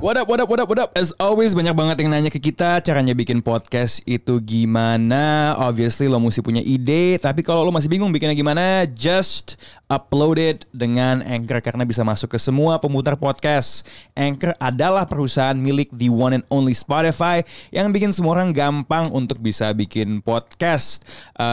What up, what up, what up, what up? As always, banyak banget yang nanya ke kita caranya bikin podcast itu gimana. Obviously lo mesti punya ide, tapi kalau lo masih bingung bikinnya gimana, just upload it dengan Anchor karena bisa masuk ke semua pemutar podcast. Anchor adalah perusahaan milik the one and only Spotify yang bikin semua orang gampang untuk bisa bikin podcast.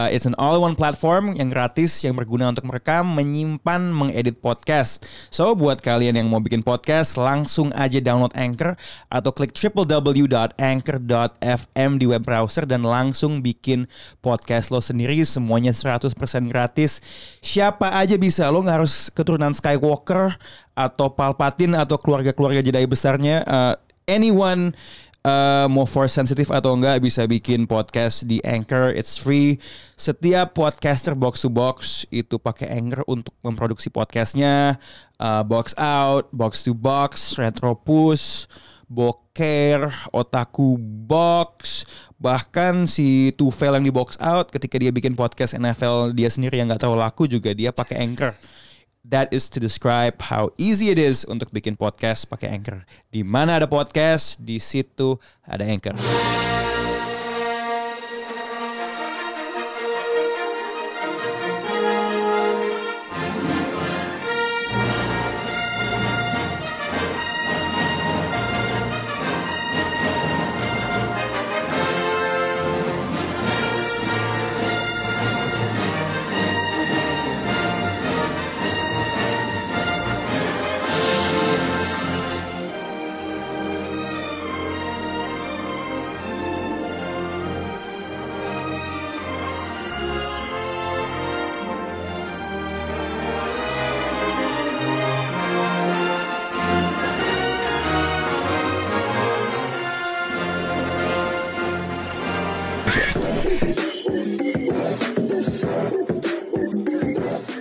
It's an all-in-one platform yang gratis, yang berguna untuk merekam, menyimpan, mengedit podcast. So, buat kalian yang mau bikin podcast, langsung aja download Anchor atau klik www.anchor.fm di web browser dan langsung bikin podcast lo sendiri. Semuanya 100% gratis. Siapa aja bisa, lo gak harus keturunan Skywalker atau Palpatine atau keluarga-keluarga Jedi besarnya. Anyone mau force sensitive atau enggak bisa bikin podcast di Anchor. It's free. Setiap podcaster box to box itu pakai Anchor untuk memproduksi podcastnya. Box Out, Box to Box, Retropus, Boker, Otaku Box. Bahkan si Two Fail yang di Box Out ketika dia bikin podcast NFL dia sendiri yang gak tahu laku juga dia pakai Anchor. That is to describe how easy it is untuk bikin podcast pakai Anchor. Di mana ada podcast, di situ ada Anchor.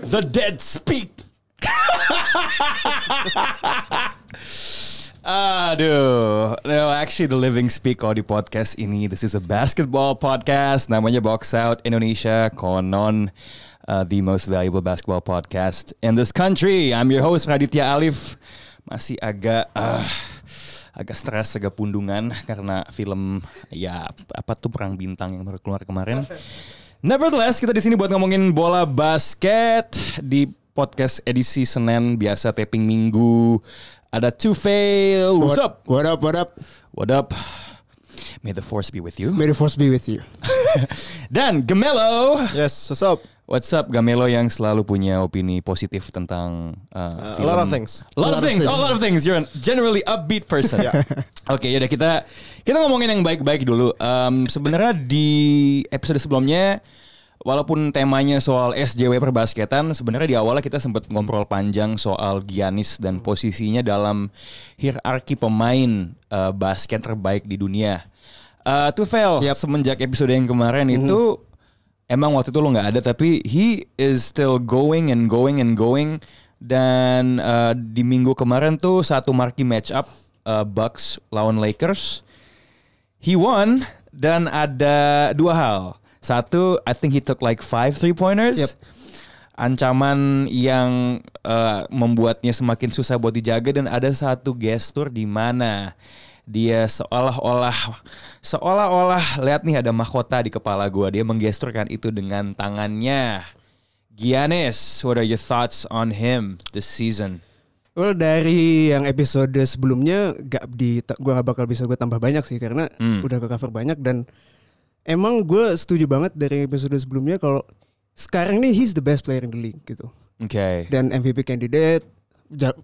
The dead speak. Aduh. No, actually the living speak kalau di podcast ini. This is a basketball podcast. Namanya Box Out Indonesia. Konon the most valuable basketball podcast in this country. I'm your host Raditya Alif. Masih agak stres, agak pundungan karena film ya apa tuh Perang Bintang yang baru keluar kemarin. Nevertheless, kita di sini buat ngomongin bola basket di podcast edisi Senin biasa taping Minggu. Ada Two Fail. What's up? What up? What up? What up? May the force be with you. May the force be with you. Dan Gamello. Yes, what's up? What's up Gamello yang selalu punya opini positif tentang film. A lot of things. A lot of things. You're a generally upbeat person. Yeah. Oke, yaudah kita ngomongin yang baik-baik dulu. Sebenarnya di episode sebelumnya, walaupun temanya soal SJW perbasketan, sebenarnya di awalnya kita sempat ngobrol panjang soal Giannis dan posisinya dalam hierarki pemain basket terbaik di dunia. Two Fail, semenjak episode yang kemarin itu, emang waktu itu lo nggak ada, tapi he is still going. Dan di minggu kemarin tuh satu marquee match up. Bucks lawan Lakers. He won. Dan ada dua hal. Satu, I think he took like 5 three-pointers. Yep. Ancaman yang membuatnya semakin susah buat dijaga. Dan ada satu gestur di mana dia seolah-olah lihat nih ada mahkota di kepala gua. Dia menggesturkan itu dengan tangannya. Giannis, what are your thoughts on him this season? Well, dari yang episode sebelumnya gue gak bakal bisa gue tambah banyak sih karena udah ke cover banyak. Dan emang gue setuju banget dari episode sebelumnya kalau sekarang nih he's the best player in the league gitu. Oke. Okay. Dan MVP candidate,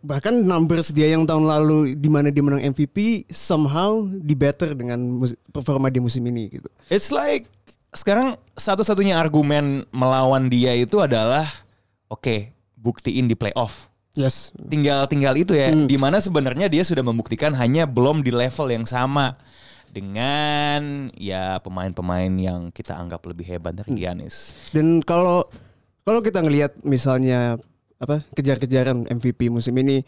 bahkan numbers dia yang tahun lalu di mana dia menang MVP somehow di better dengan performa dia musim ini gitu. It's like sekarang satu-satunya argumen melawan dia itu adalah buktiin di playoff. Yes. Tinggal itu ya. Dimana sebenarnya dia sudah membuktikan hanya belum di level yang sama dengan ya pemain-pemain yang kita anggap lebih hebat dari Giannis. Dan kalau kita ngelihat misalnya kejar-kejaran MVP musim ini,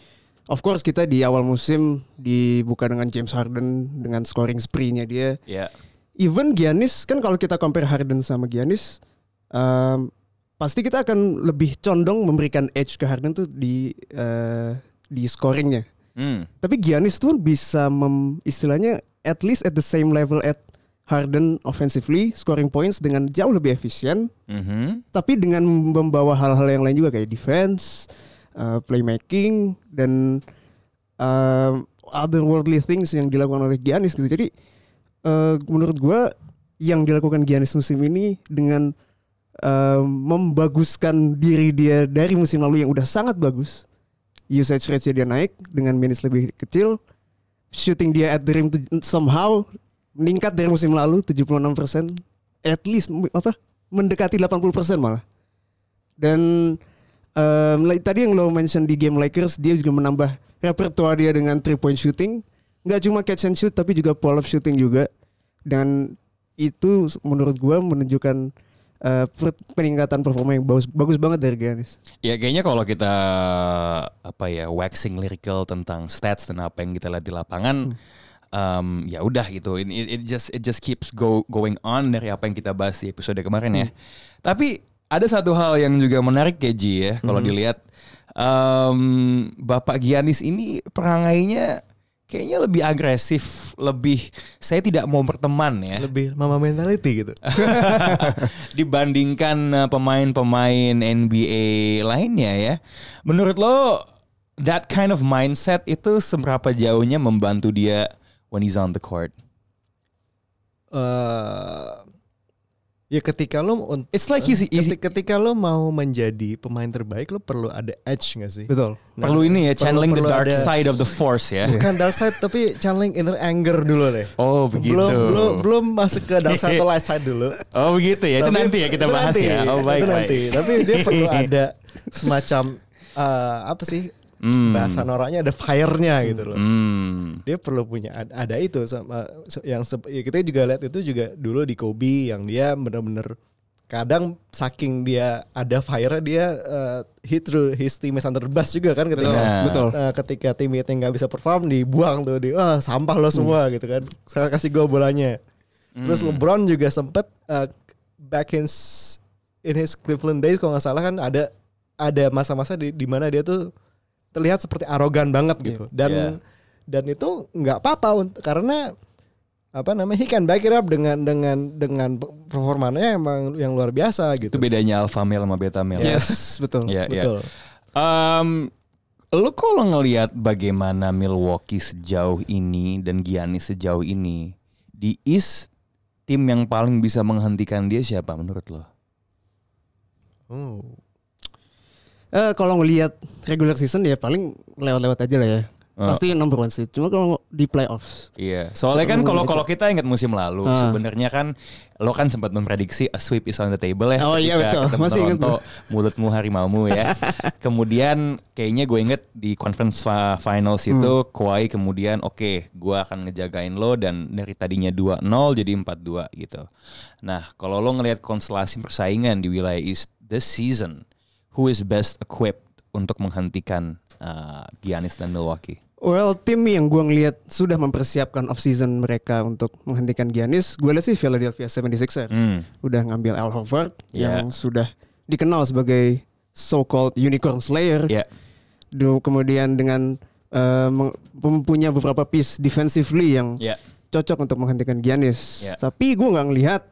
of course kita di awal musim dibuka dengan James Harden dengan scoring spree-nya dia. Yeah. Even Giannis kan kalau kita compare Harden sama Giannis. Pasti kita akan lebih condong memberikan edge ke Harden tuh di di scoringnya. Tapi Giannis tuh bisa istilahnya at least at the same level at Harden offensively, scoring points dengan jauh lebih efisien, tapi dengan membawa hal-hal yang lain juga kayak defense, playmaking, dan otherworldly things yang dilakukan oleh Giannis gitu. Jadi menurut gue yang dilakukan Giannis musim ini dengan membaguskan diri dia dari musim lalu yang udah sangat bagus, usage rate-nya dia naik dengan minutes lebih kecil, shooting dia at the rim somehow meningkat dari musim lalu 76%, at least mendekati 80% malah. Dan tadi yang lo mention di game Lakers, dia juga menambah repertoire dia dengan 3 point shooting, nggak cuma catch and shoot tapi juga pull up shooting juga. Dan itu menurut gue menunjukkan peningkatan performa yang bagus banget dari Giannis. Ya kayaknya kalau kita waxing lyrical tentang stats dan apa yang kita lihat di lapangan, ya udah gitu, it just keeps going on dari apa yang kita bahas di episode kemarin ya. Tapi ada satu hal yang juga menarik KG ya kalau dilihat, Bapak Giannis ini perangainya kayaknya lebih agresif, lebih saya tidak mau berteman ya, lebih mama mentality gitu dibandingkan pemain-pemain NBA lainnya ya. Menurut lo that kind of mindset itu seberapa jauhnya membantu dia when he's on the court? Ya ketika lo it's like ketika lo mau menjadi pemain terbaik, lo perlu ada edge gak sih? Betul. Nah, perlu ini ya, channeling the dark side of the force ya. Bukan dark side tapi channeling inner anger dulu deh. Oh begitu. Belum masuk ke dark side atau light side dulu. Oh begitu ya. Tapi, itu nanti ya kita bahas nanti, ya. Oh baik. Tapi dia perlu ada semacam bahasa noraknya ada fire-nya gitu loh. Dia perlu punya ada itu sama yang kita juga lihat itu juga dulu di Kobe yang dia benar-benar kadang saking dia ada fire-nya dia hit through his teammates under the bus juga kan ketika ketika teammates-nya enggak bisa perform dibuang tuh sampah lo semua gitu kan. Saya kasih gua bolanya. Terus LeBron juga sempet back in his Cleveland days kalau enggak salah kan ada masa-masa di mana dia tuh terlihat seperti arogan banget gitu. Dan itu enggak apa-apa karena he can back it up dengan performanya emang yang luar biasa gitu. Itu bedanya alpha male sama beta male. Yes, betul. Betul. Lu kalau ngelihat bagaimana Milwaukee sejauh ini dan Giannis sejauh ini di East, tim yang paling bisa menghentikan dia siapa menurut lo? Kalau ngelihat regular season ya paling lewat-lewat aja lah ya. Pasti number one seed. Cuma kalau di playoffs. Iya. Soalnya kan kalau kita ingat musim lalu, sebenarnya kan lo kan sempat memprediksi a sweep is on the table ya. Oh iya betul. Masih ingat mulutmu harimaumu ya. Kemudian kayaknya gue inget di conference finals itu Kawhi kemudian gue akan ngejagain lo dan dari tadinya 2-0 jadi 4-2 gitu. Nah, kalau lo ngelihat konstelasi persaingan di wilayah East this season, who is best equipped untuk menghentikan Giannis dan Milwaukee? Well, tim yang gue ngelihat sudah mempersiapkan off-season mereka untuk menghentikan Giannis, gue lihat sih Philadelphia 76ers. Udah ngambil Al Horford yang sudah dikenal sebagai so-called unicorn slayer. Kemudian dengan mempunyai beberapa piece defensively yang cocok untuk menghentikan Giannis. Tapi gue gak ngelihat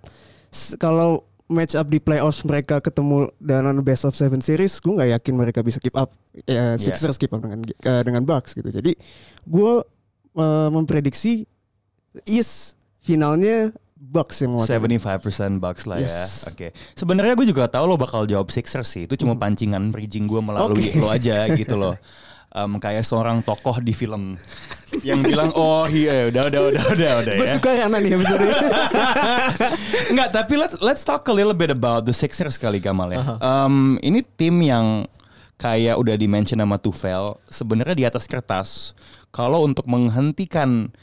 kalau match up di playoffs mereka ketemu dengan best of 7 series, gue nggak yakin mereka bisa keep up. Sixers keep up dengan Bucks gitu. Jadi gue memprediksi East finalnya Bucks yang mau. 75% Bucks lah ya. Oke. Sebenarnya gue juga tahu lo bakal jawab Sixers sih. Itu cuma pancingan bridging gue melalui lo aja gitu loh. Kayak seorang tokoh di film yang bilang udah. Bersukarana nih episode ini. Enggak, tapi let's talk a little bit about the Sixers kali Gamal ya. Ini tim yang kayak udah di-mention sama Two Fail, sebenarnya di atas kertas kalau untuk menghentikan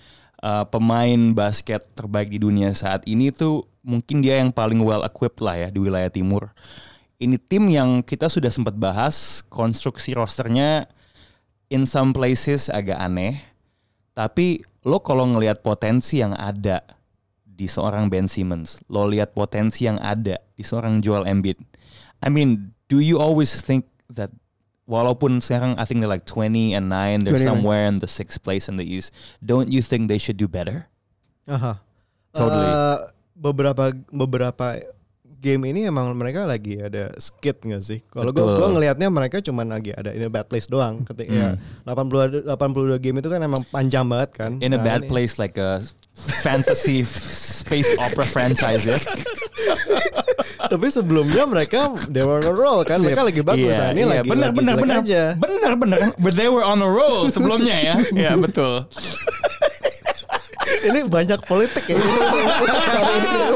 pemain basket terbaik di dunia saat ini tuh mungkin dia yang paling well equipped lah ya di wilayah timur. Ini tim yang kita sudah sempat bahas konstruksi rosternya in some places agak aneh, tapi lo kalau ngelihat potensi yang ada di seorang Ben Simmons, lo lihat potensi yang ada di seorang Joel Embiid. I mean, do you always think that walaupun sekarang I think they're like 20 and 9, they're somewhere in the 6th place in the East. Don't you think they should do better? Aha. Totally. Beberapa game ini emang mereka lagi ada skit nggak sih? Kalau gue ngelihatnya mereka cuma lagi ada in a bad place doang. Ketika 82 game itu kan emang panjang banget kan. In a bad place like a fantasy space opera franchise ya. Tapi sebelumnya mereka they were on a roll kan, mereka lagi bagus. Yeah, ini lagi benar kan, but they were on a roll sebelumnya ya. Ya betul. Ini banyak politik ya.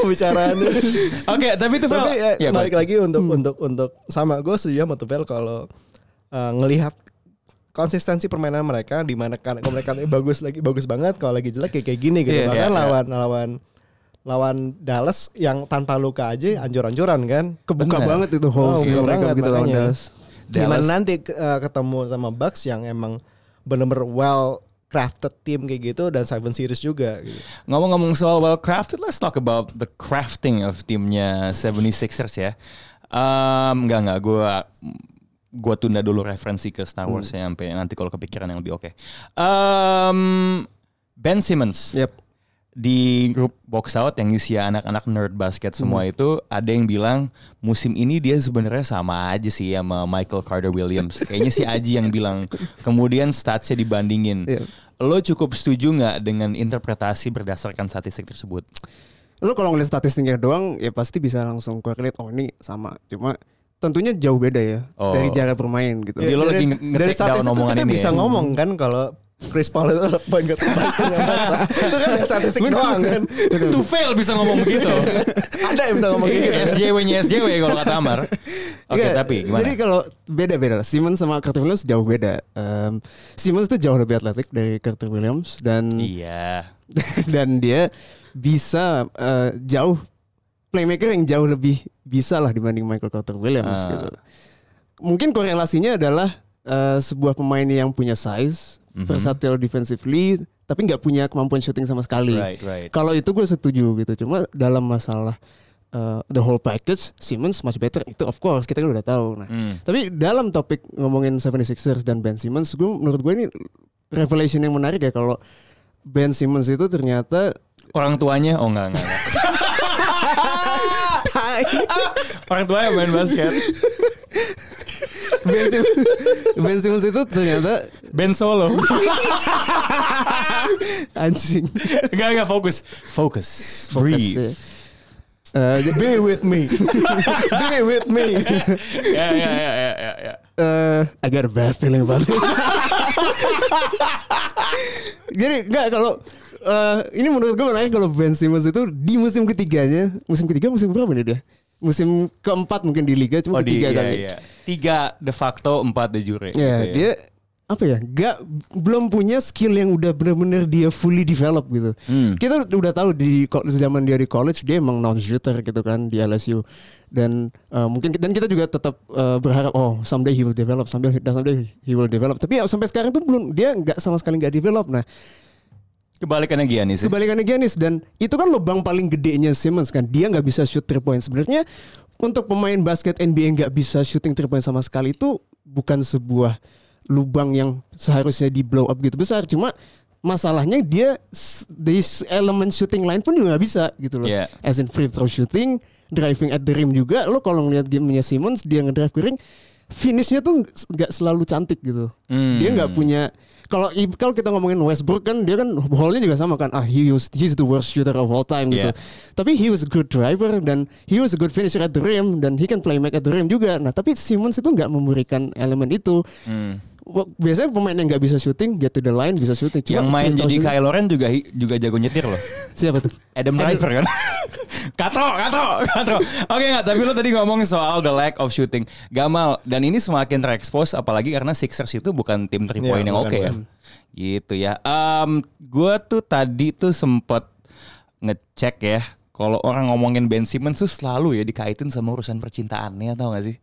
Pembicaraannya. Oke, tapi itu balik lagi untuk sama gue setuju sama Tufel kalau ngelihat konsistensi permainan mereka di mana kan mereka bagus banget, kalau lagi jelek kayak gini gitu. Bahkan lawan Dallas yang tanpa luka aja anjur-anjuran kan. Kebuka banget itu holes mereka begitu lawan Dallas. Dimana nanti ketemu sama Bucks yang emang benar-benar well crafted team kayak gitu, dan Seven Series juga gitu. Ngomong-ngomong soal well crafted, let's talk about the crafting of timnya 76ers ya. Enggak gue tunda dulu referensi ke Star Wars ya, sampai nanti kalau kepikiran yang lebih oke. Ben Simmons di grup Box Out yang isi anak-anak nerd basket semua itu, ada yang bilang musim ini dia sebenarnya sama aja sih sama Michael Carter Williams. Kayaknya si Aji yang bilang. Kemudian statsnya dibandingin. Lo cukup setuju nggak dengan interpretasi berdasarkan statistik tersebut? Lo kalau ngeliat statistiknya doang ya pasti bisa langsung korelate. Oh ini sama, cuma tentunya jauh beda ya dari cara bermain gitu. Jadi lo lagi ngetek down omongan ini. Kita bisa ngomong kan kalau Chris Paul itu point guard terbaik yang masa. Itu kan statistik doang kan. Two Fail bisa ngomong begitu. Ada yang bisa ngomong begitu. SJW-nya SJW kalau kata Amar. Oke, tapi gimana? Jadi kalau beda-beda, Simmons sama Carter Williams jauh beda. Simmons itu jauh lebih atletik dari Carter Williams dan dan dia bisa jauh playmaker yang jauh lebih bisa lah dibanding Michael Carter Williams gitu. Mungkin korelasinya adalah sebuah pemain yang punya size, versatile defensively, tapi nggak punya kemampuan shooting sama sekali. Right. Kalau itu gue setuju gitu. Cuma dalam masalah the whole package, Simmons much better itu of course kita kan udah tahu. Nah, tapi dalam topik ngomongin 76ers dan Ben Simmons, menurut gue ini revelation yang menarik ya, kalau Ben Simmons itu ternyata orang tuanya enggak. Orang tua yang main basket. Ben Simmons itu ternyata Ben Solo. Anjing. Enggak fokus. Breathe. Be with me. Yeah. I got a bad feeling about it. Jadi ini menurut gue menarik kalau Ben Simmons itu di musim ketiganya, musim berapa nih dia? Musim keempat mungkin di liga, cuma ketiga kali. Iya. 3 de facto, 4 de jure. Gitu ya. Dia belum punya skill yang udah benar-benar dia fully develop gitu. Kita udah tahu di zaman dia di college dia emang non-shooter gitu kan di LSU, dan mungkin kita juga tetap berharap someday he will develop, tapi sampai sekarang tuh belum, dia nggak sama sekali nggak develop. Nah, Kebalikannya Giannis dan itu kan lubang paling gedenya Simmons kan, dia nggak bisa shoot 3 point. Sebenarnya untuk pemain basket NBA nggak bisa shooting 3 point sama sekali itu bukan sebuah lubang yang seharusnya di blow up gitu besar. Cuma masalahnya dia di elemen shooting line pun juga nggak bisa gitu loh. Yeah. As in free throw shooting, driving at the rim juga. Lo kalau ngeliat gamenya Simmons, dia ngedrive ke ring, finishnya tuh nggak selalu cantik gitu. Dia nggak punya. Kalau kita ngomongin Westbrook kan, dia kan hole-nya juga sama kan. He's the worst shooter of all time gitu. Tapi he was a good driver dan he was a good finisher at the rim dan he can play make at the rim juga. Nah, tapi Simmons itu nggak memberikan elemen itu. Biasanya pemain yang nggak bisa shooting get to the line bisa shooting. Cuma yang main jadi Kylo Ren juga jago nyetir loh. Siapa tuh? Adam Driver kan. Kato. Oke, nggak. Tapi lo tadi ngomong soal the lack of shooting, Gamal. Dan ini semakin terekspos, apalagi karena Sixers itu bukan tim 3 point yang oke ya. Gitu ya. Gue tuh tadi tuh sempat ngecek ya. Kalau orang ngomongin Ben Simmons tuh selalu ya dikaitin sama urusan percintaannya, tau nggak sih?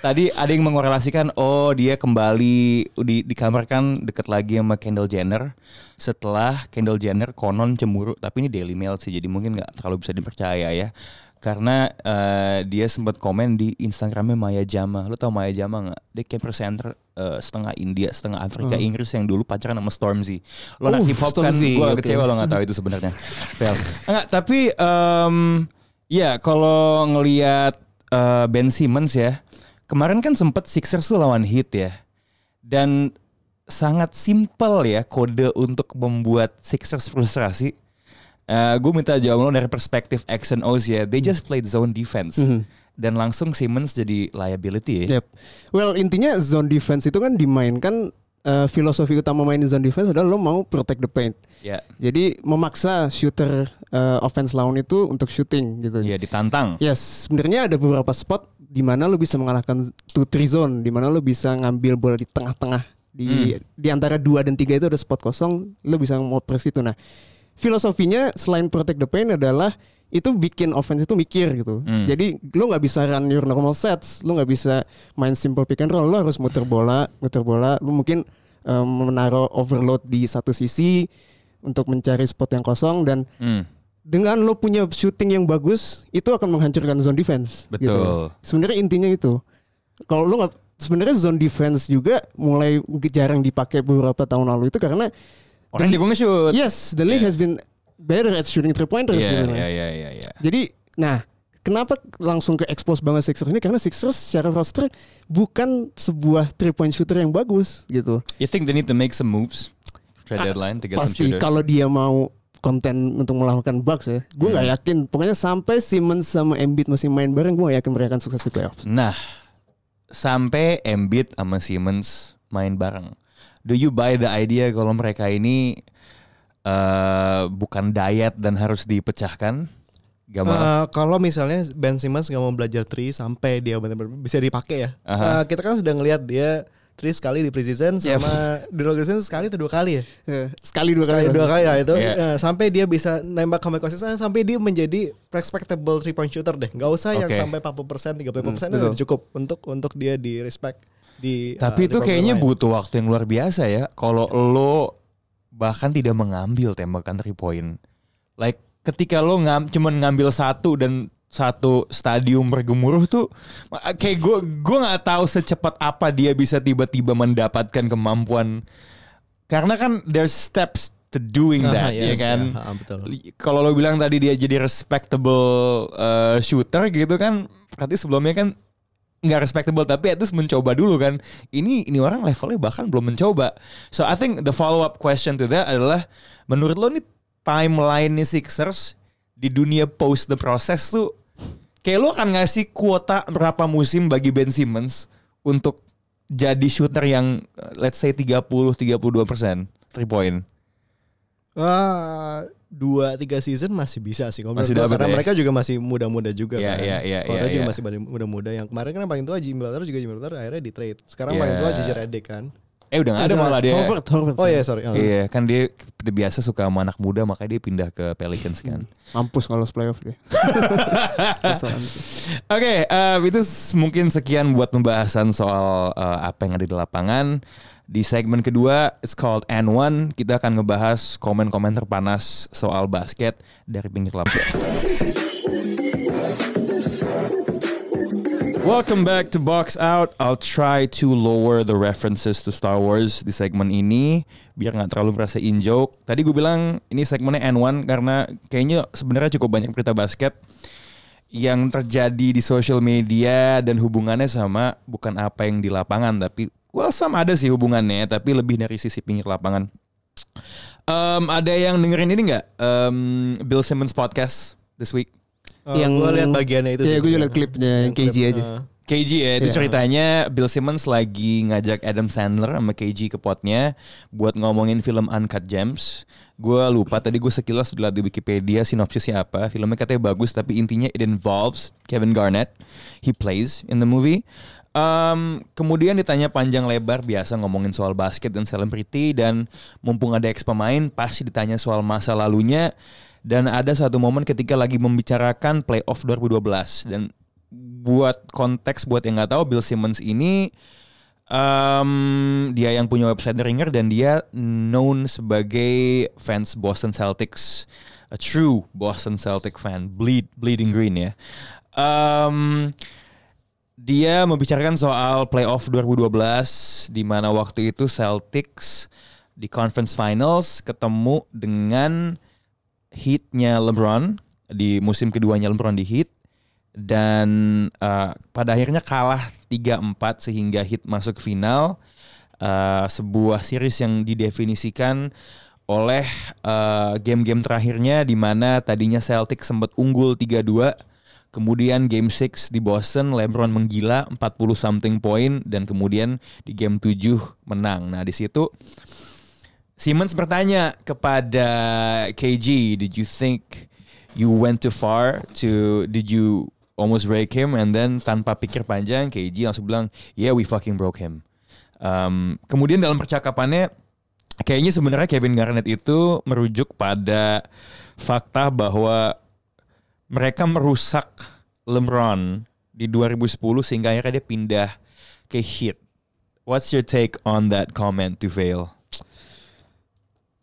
Tadi ada yang mengorelasikan, dia kembali dikamarkan dekat lagi sama Kendall Jenner. Setelah Kendall Jenner konon cemburu, tapi ini Daily Mail sih, jadi mungkin gak terlalu bisa dipercaya ya. Karena dia sempat komen di Instagramnya Maya Jama. Lo tau Maya Jama gak? Dia kayak presenter setengah India, setengah Afrika, Inggris, yang dulu pacaran sama Stormzy. Lo anak hip hop kan, gue kecewa lo gak tahu itu sebenarnya. Enggak, tapi ya kalau ngelihat Ben Simmons ya, kemarin kan sempat Sixers tuh lawan Heat ya. Dan sangat simple ya kode untuk membuat Sixers frustrasi. Gue minta jawaban lo dari perspektif X and O's ya. They just played zone defense. Dan langsung Simmons jadi liability ya. Yep. Well, intinya zone defense itu kan dimainkan, filosofi utama main zone defense adalah lo mau protect the paint. Yeah. Jadi memaksa shooter offense lawan itu untuk shooting gitu. Iya, yeah, ditantang. Yes, sebenarnya ada beberapa spot di mana lo bisa mengalahkan 2-3 zone, di mana lo bisa ngambil bola di tengah-tengah. Di antara 2 dan 3 itu ada spot kosong, lo bisa ngopres itu. Nah, filosofinya selain protect the paint adalah itu bikin offense itu mikir gitu. Jadi lo gak bisa run your normal sets, lo gak bisa main simple pick and roll, lo harus muter bola, lo mungkin menaruh overload di satu sisi untuk mencari spot yang kosong. Dan dengan lo punya shooting yang bagus, itu akan menghancurkan zone defense. Betul gitu. Sebenarnya intinya itu. Kalau lo gak, sebenarnya zone defense juga mulai jarang dipakai beberapa tahun lalu itu karena orang jago nge-shoot. Yes, the league has been better at shooting three pointers gitu. Yeah. Jadi, nah, kenapa langsung ke-expose banget Sixers ini? Karena Sixers secara roster bukan sebuah three point shooter yang bagus gitu. You think they need to make some moves trade deadline to get some shooters? Pasti kalau dia mau konten untuk melakukan Bucks ya. Gue enggak yakin, pokoknya sampai Simmons sama Embiid masih main bareng, gue enggak yakin mereka akan sukses di playoffs. Nah, sampai Embiid sama Simmons main bareng. Do you buy the idea kalau mereka ini bukan diet dan harus dipecahkan? Kalau misalnya Ben Simmons gak mau belajar tri sampai dia benar-benar bisa dipakai ya. Kita kan sudah ngelihat dia tri sekali di preseason sama di regular season sekali atau 2 kali ya. Sekali dua kali ya itu. Sampai dia bisa nembak comeback konsisten, sampai dia menjadi respectable 3 point shooter deh. Gak usah yang sampai 40%, 30% udah cukup untuk dia di respect. Tapi itu kayaknya butuh waktu yang luar biasa ya. Kalau lo bahkan tidak mengambil tembakan 3 point. Like ketika lo cuman ngambil satu dan satu stadium bergemuruh tuh. Kayak gue gak tahu secepat apa dia bisa tiba-tiba mendapatkan kemampuan. Karena kan there's steps to doing that, ya kan. Kalau lo bilang tadi dia jadi respectable shooter gitu kan. Berarti sebelumnya kan nggak respectable, tapi at least mencoba dulu kan. Ini orang levelnya bahkan belum mencoba. So I think the follow up question to that adalah, menurut lo nih timeline nih Sixers di dunia post the process tuh, kayak lo akan ngasih kuota berapa musim bagi Ben Simmons untuk jadi shooter yang let's say 30-32% 3 point? 2-3 season masih bisa sih kalau karena mereka juga masih muda-muda juga kan. Mereka juga masih muda-muda. Yang kemarin kan paling tua Jimmy Butler akhirnya di trade. Sekarang paling tua JJ Redick kan. Udah enggak ada malah dia. Horford. Oh iya, sorry. Iya, kan dia biasa suka sama anak muda, makanya dia pindah ke Pelicans kan. Mampus kalau playoff dia. Oke, itu mungkin sekian buat pembahasan soal apa yang ada di lapangan. Di segmen kedua, it's called N1, kita akan ngebahas komen-komen terpanas soal basket dari pinggir lapangan. Welcome back to Box Out. I'll try to lower the references to Star Wars di segmen ini biar nggak terlalu merasa in joke. Tadi gue bilang ini segmennya N1 karena kayaknya sebenarnya cukup banyak berita basket yang terjadi di social media dan hubungannya sama bukan apa yang di lapangan, tapi well, sama ada sih hubungannya, tapi lebih dari sisi pinggir lapangan. Ada yang dengerin ini nggak? Bill Simmons podcast this week. Yang gue lihat bagiannya itu. Gue lihat klipnya yang KG aja. KG ya, itu ceritanya Bill Simmons lagi ngajak Adam Sandler sama KG ke potnya buat ngomongin film Uncut Gems. Gue lupa tadi, gue sekilas udah lihat di Wikipedia sinopsisnya apa. Filmnya katanya bagus, tapi intinya it involves Kevin Garnett. He plays in the movie. Kemudian ditanya panjang lebar, biasa ngomongin soal basket dan selebriti, dan mumpung ada ex pemain pasti ditanya soal masa lalunya. Dan ada satu momen ketika lagi membicarakan playoff 2012. Dan buat konteks buat yang gak tahu, Bill Simmons ini dia yang punya website The Ringer, dan dia known sebagai fans Boston Celtics. a true Boston Celtic fan, bleeding green ya. Dia membicarakan soal playoff 2012 di mana waktu itu Celtics di conference finals ketemu dengan Heat-nya LeBron di musim keduanya LeBron di Heat dan pada akhirnya kalah 3-4 sehingga Heat masuk final. Sebuah series yang didefinisikan oleh game-game terakhirnya di mana tadinya Celtics sempat unggul 3-2. Kemudian game 6 di Boston, LeBron menggila 40 something point dan kemudian di game 7 menang. Nah, di situ Simmons bertanya kepada KG, "Did you think you went too far? Did you almost break him?" And then tanpa pikir panjang, KG langsung bilang, "Yeah, we fucking broke him." Kemudian dalam percakapannya kayaknya sebenarnya Kevin Garnett itu merujuk pada fakta bahwa mereka merusak LeBron di 2010 sehingga akhirnya dia pindah ke Heat. What's your take on that comment, Two Fail?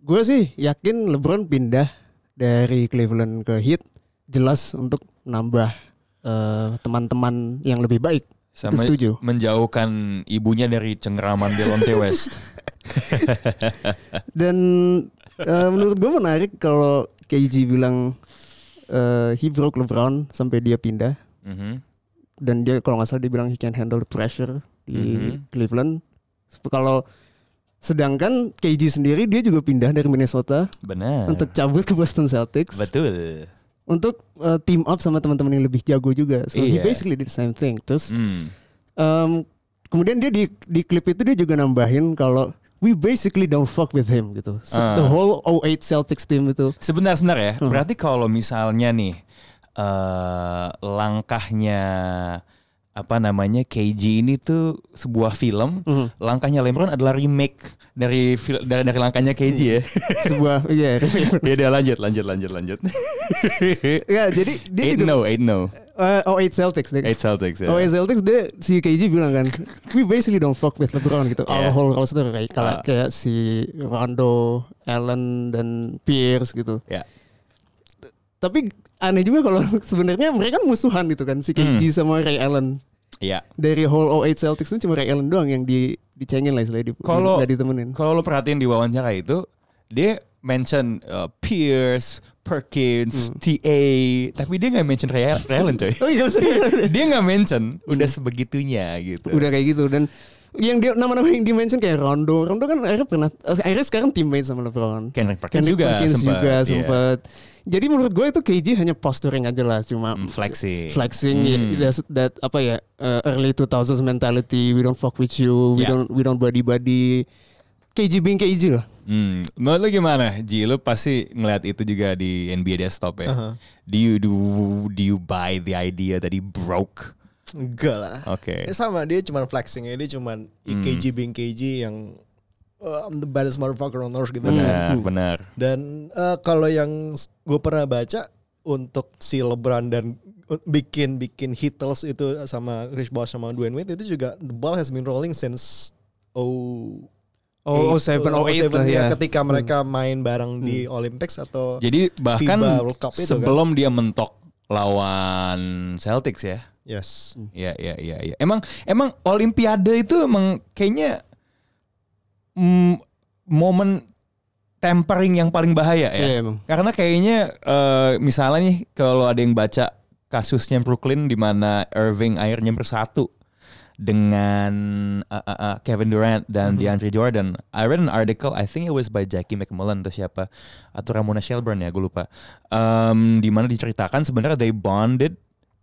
Gue sih yakin LeBron pindah dari Cleveland ke Heat jelas untuk nambah teman-teman yang lebih baik. Sama menjauhkan ibunya dari cengkeraman Delonte West. Dan menurut gue menarik kalau KG bilang he broke LeBron sampai dia pindah, dan dia kalau nggak salah dia bilang he can handle the pressure di Cleveland. Kalau sedangkan KG sendiri dia juga pindah dari Minnesota, benar, untuk cabut ke Boston Celtics, betul, untuk team up sama teman-teman yang lebih jago juga. So he basically did the same thing. Terus kemudian dia di klip itu dia juga nambahin kalau we basically don't fuck with him gitu. The whole 08 Celtics team itu. Sebenar ya. Berarti kalau misalnya nih langkahnya KG ini tuh sebuah film, langkahnya LeBron adalah remake dari langkahnya KG ya. Sebuah Beda lanjut. Ya, jadi dia Eight no. 08 Celtics deh. 08 Celtics ya. 08 Celtics deh, si KG bilang kan, we basically don't fuck with LeBron gitu. Our whole roster kayak si Rondo, Allen dan Pierce gitu. Ya. Yeah. Tapi aneh juga kalau sebenarnya mereka kan musuhan gitu kan, si KG sama Ray Allen. Iya. Dari whole 08 Celtics itu cuma Ray Allen doang yang dicengin lah istilahnya, enggak ditemenin. Kalau lo perhatiin di wawancara itu, dia mention Pierce, Perkins, TA, tapi dia nggak mention Ray Allen coy. Oh iya, dia nggak mention, udah sebegitunya gitu. Udah kayak gitu. Dan yang dia nama-nama yang di-mention kayak Rondo kan akhirnya sekarang teammate sama LeBron. Kendrick Perkins juga sempat. Jadi menurut gue itu KG hanya posturing aja lah, cuma flexing. Early 2000s mentality, we don't fuck with you, we don't body. KG being KG lah. Menurut lo gimana? Ji, lo pasti ngeliat itu juga di NBA Desktop ya. Uh-huh. Do you buy the idea that he broke? Enggak lah. Oke. Sama, dia cuma flexing ya, dia cuma KG being KG yang I'm the baddest motherfucker on earth gitu kan. Benar. Dan kalau yang gue pernah baca untuk si LeBron dan bikin Heatles itu sama Chris Paul sama Dwayne Wade itu juga the ball has been rolling since 07 lah ya, ketika mereka main bareng di Olympics atau jadi bahkan FIBA World Cup itu, sebelum dia mentok lawan Celtics ya. Yes. Iya. Emang Olimpiade itu emang kayaknya momen tempering yang paling bahaya ya. Yeah, karena kayaknya misalnya nih kalau ada yang baca kasusnya Brooklyn di mana Irving akhirnya bersatu dengan Kevin Durant dan DeAndre Jordan. I read an article, I think it was by Jackie McMullen atau siapa, atau Ramona Shelburne ya, gue lupa. Di mana diceritakan sebenarnya they bonded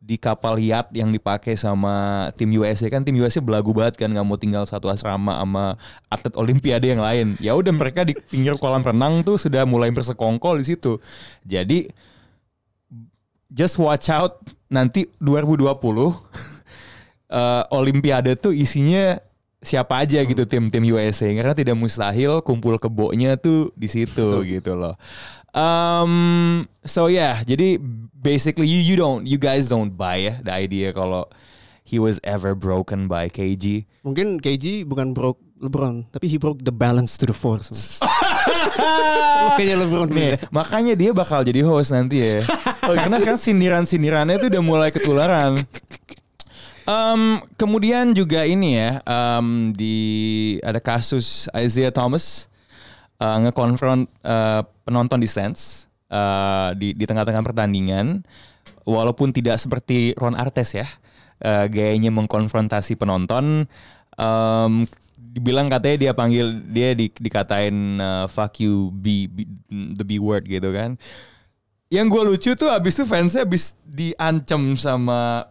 di kapal hiat yang dipakai sama tim USA kan, tim USA belagu banget kan, nggak mau tinggal satu asrama sama atlet Olimpiade yang lain. Ya udah, mereka di pinggir kolam renang tuh sudah mulai bersekongkol di situ. Jadi just watch out nanti 2020 Olimpiade tuh isinya siapa aja gitu, tim USA, karena tidak mustahil kumpul keboknya tuh di situ gitu loh. So yeah, jadi basically you guys don't buy ya the idea kalau he was ever broken by KG. Mungkin KG bukan broke LeBron, tapi he broke the balance to the force. Makanya LeBron nih, makanya dia bakal jadi host nanti ya. Karena kan sindiran-sindirannya itu udah mulai ketularan. Kemudian juga ini ya, di ada kasus Isaiah Thomas ngekonfront penonton di stands di tengah-tengah pertandingan, walaupun tidak seperti Ron Artest ya, gayanya mengkonfrontasi penonton. Dibilang katanya dia panggil dia dikatain fuck you the B word gitu kan. Yang gue lucu tuh abis itu fansnya abis diancam sama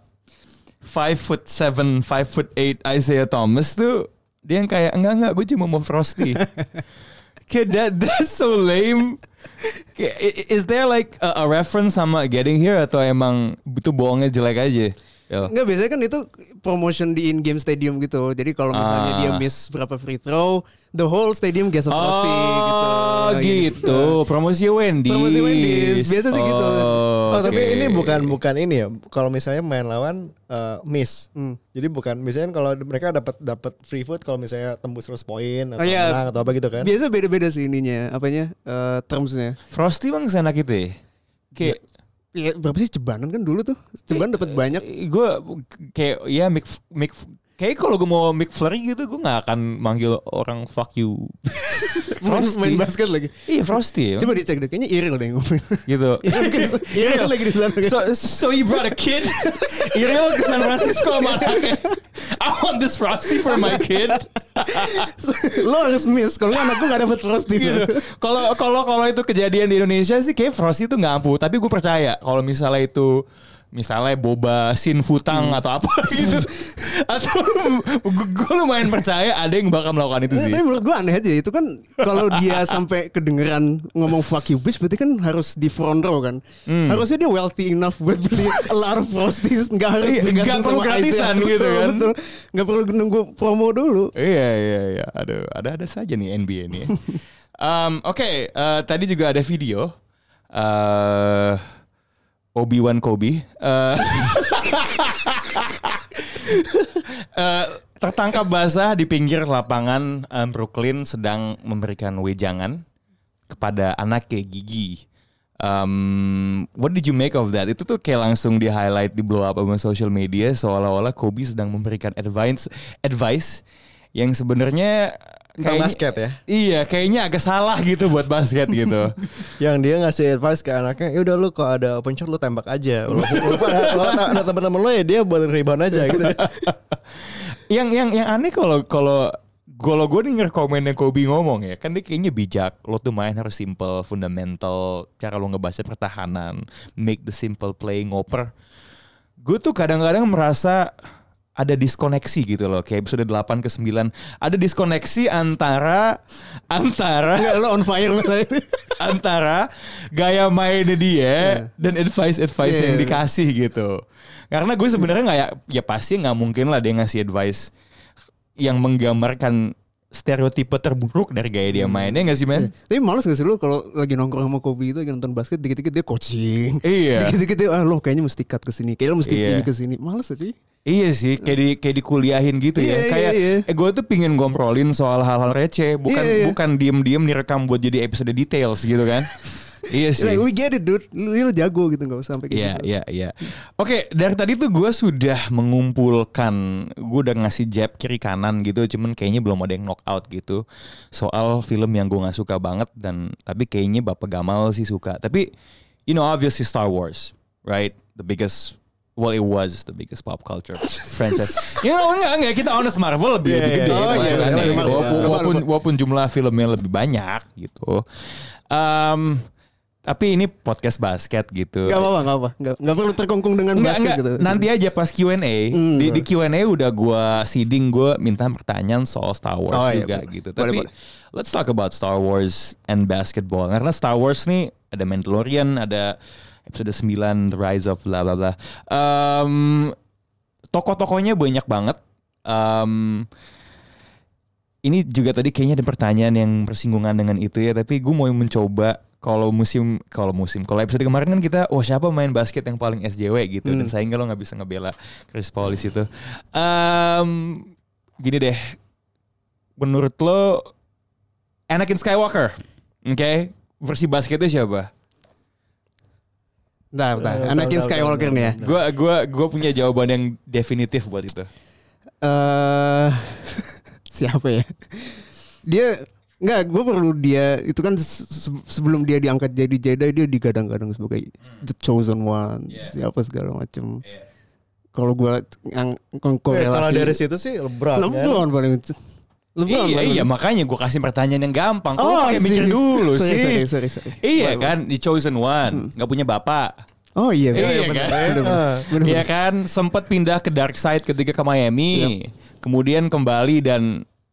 5'7", 5'8" Isaiah Thomas tuh, dia yang kayak enggak gue cuma mau frosty. Kayak that's so lame. Kayak, is there like a reference sama Getting Here atau emang itu bohongnya jelek aja? Enggak, biasanya kan itu promotion di in-game stadium gitu. Jadi kalau misalnya dia miss berapa free throw, the whole stadium gets a frosty gitu. Oh gitu. Promosi Wendy. Promosi Wendy. Biasa sih gitu. Oh, okay. Tapi ini bukan ini ya. Kalau misalnya main lawan miss. Jadi bukan misalnya kalau mereka dapat free food kalau misalnya tembus 100 poin atau menang atau apa gitu kan. Biasa beda-beda sih ininya. Apanya? Termsnya. Frosty bang sana gitu ya. Kayak ya, berapa sih cebanan kan dulu tuh? Ceban dapat banyak. Gue kayak ya Mick kayak kalau gue mau Mick Flurry gitu gue enggak akan manggil orang fuck you. Frosty. Main basket lagi. Iya, Frosty. Coba dicek deh, kayaknya Iril deh ngomong. Gitu. Iril lagi di sana. So you brought a kid? Iril ke San Francisco marah. I want this Frosty for my kid. Lo harus miss, kalau anak gue gak dapet Frosty gitu. Kalau itu kejadian di Indonesia sih kayak Frosty itu gak ampuh. Tapi gue percaya kalau misalnya itu misalnya boba sin futang atau apa gitu, atau gue lumayan percaya ada yang bakal melakukan itu sih. Tapi menurut gue aneh aja itu kan kalau dia sampai kedengeran ngomong fuck you bitch berarti kan harus di front row kan. Harusnya dia wealthy enough buat beli a lot of frosties, nggak harus nggak perlu gratisan gitu kan. Betul, nggak perlu nunggu promo dulu. Iya. Ada saja nih NBA nih. Oke, tadi juga ada video. Obi-Wan Kobe tertangkap basah di pinggir lapangan Brooklyn sedang memberikan wejangan kepada anaknya Gigi. What did you make of that? Itu tuh kayak langsung di highlight, di blow up sama social media seolah-olah Kobe sedang memberikan advice yang sebenarnya tentang basket ya? Iya, kayaknya agak salah gitu buat basket gitu. Yang dia ngasih advice ke anaknya, yaudah lu kalau ada open shot lu tembak aja. Kalau ada teman-teman lu ya dia buat rebound aja gitu. yang aneh kalau gue denger komennya Kobe ngomong ya, kan dia kayaknya bijak. Lo tuh main harus simple, fundamental, cara lo ngebaca pertahanan, make the simple play, ngoper. Gue tuh kadang-kadang merasa ada diskoneksi gitu loh, kayak episode 8 ke 9 ada diskoneksi antara nggak, lo on fire antara gaya mainnya dia dan advice yang dikasih gitu. Karena gue sebenarnya nggak ya pasti nggak mungkin lah dia ngasih advice yang menggambarkan stereotipe terburuk dari gaya dia mainnya, nggak sih men? Tapi malas nggak sih lo kalau lagi nongkrong sama Kobe itu lagi nonton basket, dikit-dikit dia coaching, dikit-dikit dia lo kayaknya mesti cut kesini, kayaknya lo mesti ini kesini, malas sih. Iya sih, kayak dikuliahin gitu ya. Gue tuh pingin gomprolin soal hal-hal receh, bukan diem-diem direkam buat jadi episode details gitu kan. Iya sih. Like, we get it dude, lu jago gitu, nggak usah sampai gitu. Iya. Oke, dari tadi tuh gue sudah mengumpulkan, gue udah ngasih jab kiri kanan gitu, cuman kayaknya belum ada yang knockout gitu. Soal film yang gue nggak suka banget tapi kayaknya Bapak Gamal sih suka. Tapi you know obviously Star Wars, right? It was the biggest pop culture franchise. You know, enggak kita honest, Marvel lebih gede. Walaupun jumlah filmnya lebih banyak gitu. Tapi ini podcast basket gitu. Gak apa-apa. Gak perlu terkungkung dengan basket gitu. Nanti aja pas Q&A. Di Q&A udah gue seeding. Gue minta pertanyaan soal Star Wars gitu. Tapi let's talk about Star Wars and basketball. Karena Star Wars nih ada Mandalorian, ada episode 9, The Rise of bla bla bla. Tokoh-tokohnya banyak banget. Ini juga tadi kayaknya ada pertanyaan yang bersinggungan dengan itu ya. Tapi gue mau mencoba kalau episode kemarin kan kita, siapa main basket yang paling SJW gitu. Dan sayangnya lo nggak bisa ngebela Chris Paul di situ. Gini deh, menurut lo Anakin Skywalker, oke, versi basketnya siapa? Bentar. Anakin Skywalker nih ya. Gue punya jawaban yang definitif buat itu. Siapa ya? Dia enggak, gue perlu dia itu kan sebelum dia diangkat jadi Jedi dia digadang-gadang sebagai the chosen one, siapa segala macam. Kalau gue korelasi kalau dari situ sih LeBron paling lucu. Iya, makanya gue kasih pertanyaan yang gampang. Kalau pakai mikir dulu sih. Sorry. Iya kan, the chosen one, nggak punya bapak. Oh iya, benar. Iya kan, sempat pindah ke dark side ketika ke Miami, kemudian kembali dan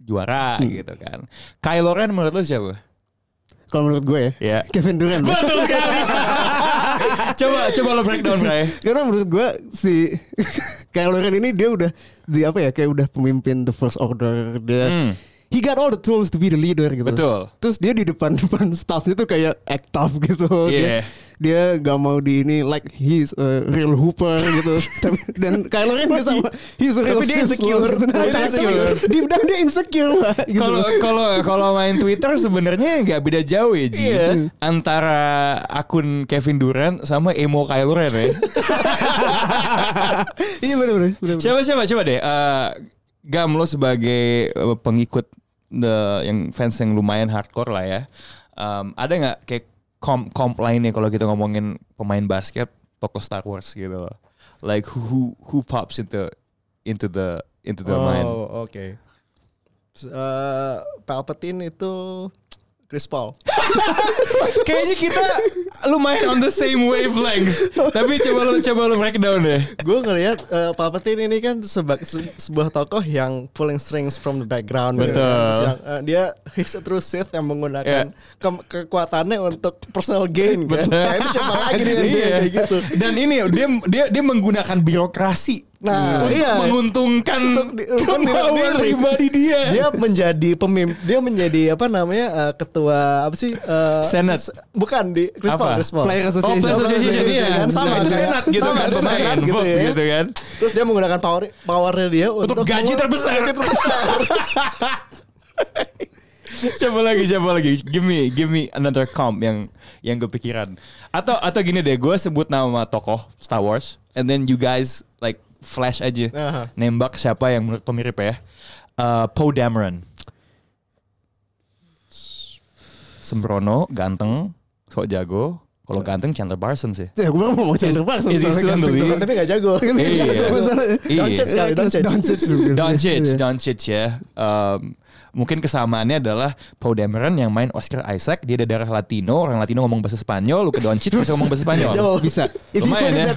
juara gitu kan. Kylo Ren menurut lo siapa? Kalau menurut gue ya, Kevin Durant. Betul sekali. coba lo breakdown, Bray. Karena menurut gue si Kylo Ren ini dia udah di apa ya, kayak udah pemimpin the first order. Dia he got all the tools to be the leader gitu. Betul. Terus dia di depan staffnya tuh kayak act tough gitu. Yeah. Dia gak mau di ini, like he's a real hooper gitu. Tapi dan Kylo Ren dia sama he's a real insecure. Dia insecure lah. Kalau main Twitter sebenarnya gak beda jauh ya Ji. Yeah. Antara akun Kevin Durant sama emo Kylo Ren ya. Iya benar. Coba deh. Gam, lo sebagai pengikut yang fans yang lumayan hardcore lah ya. Ada nggak kayak comp lainnya kalau kita ngomongin pemain basket, tokoh Star Wars gitu loh. Like who pops into the mind. Oh, oke. Okay. Palpatine itu Chris Paul. Kayaknya kita lumayan on the same wavelength. Tapi coba lu breakdown deh. Gue ngelihat Palpatine ini kan sebuah tokoh yang pulling strings from the background. Betul. Yang, dia he's a true Sith yang menggunakan kekuatannya untuk personal gain kan. Nah, itu siapa lagi dia kayak gitu. Dan ini dia menggunakan birokrasi. Nah, menguntungkan kemauan pribadi dia. Dia menjadi apa namanya ketua apa sih? Senat. Bukan di Chris Paul. Player Association. Oh, Player Association. Kan sama itu Senat gitu kan, pemain gitu kan. Terus dia menggunakan powernya dia untuk gaji terbesar. Coba lagi. Give me another comp yang kepikiran. Atau gini deh, gue sebut nama tokoh Star Wars and then you guys like flash aja. Uh-huh. Nembak siapa yang menurut pemirip ya. Poe Dameron. Sembrono, ganteng, sok jago. Kalau ganteng Chandler Parsons sih. Ya, gue mau Chandler Parsons. Tapi gak jago. Doncic ya. Mungkin kesamaannya adalah Poe Dameron yang main Oscar Isaac, dia ada darah Latino, orang Latino ngomong bahasa Spanyol, lu ke Doncic bisa ngomong bahasa Spanyol. Bisa. Lumayan ya.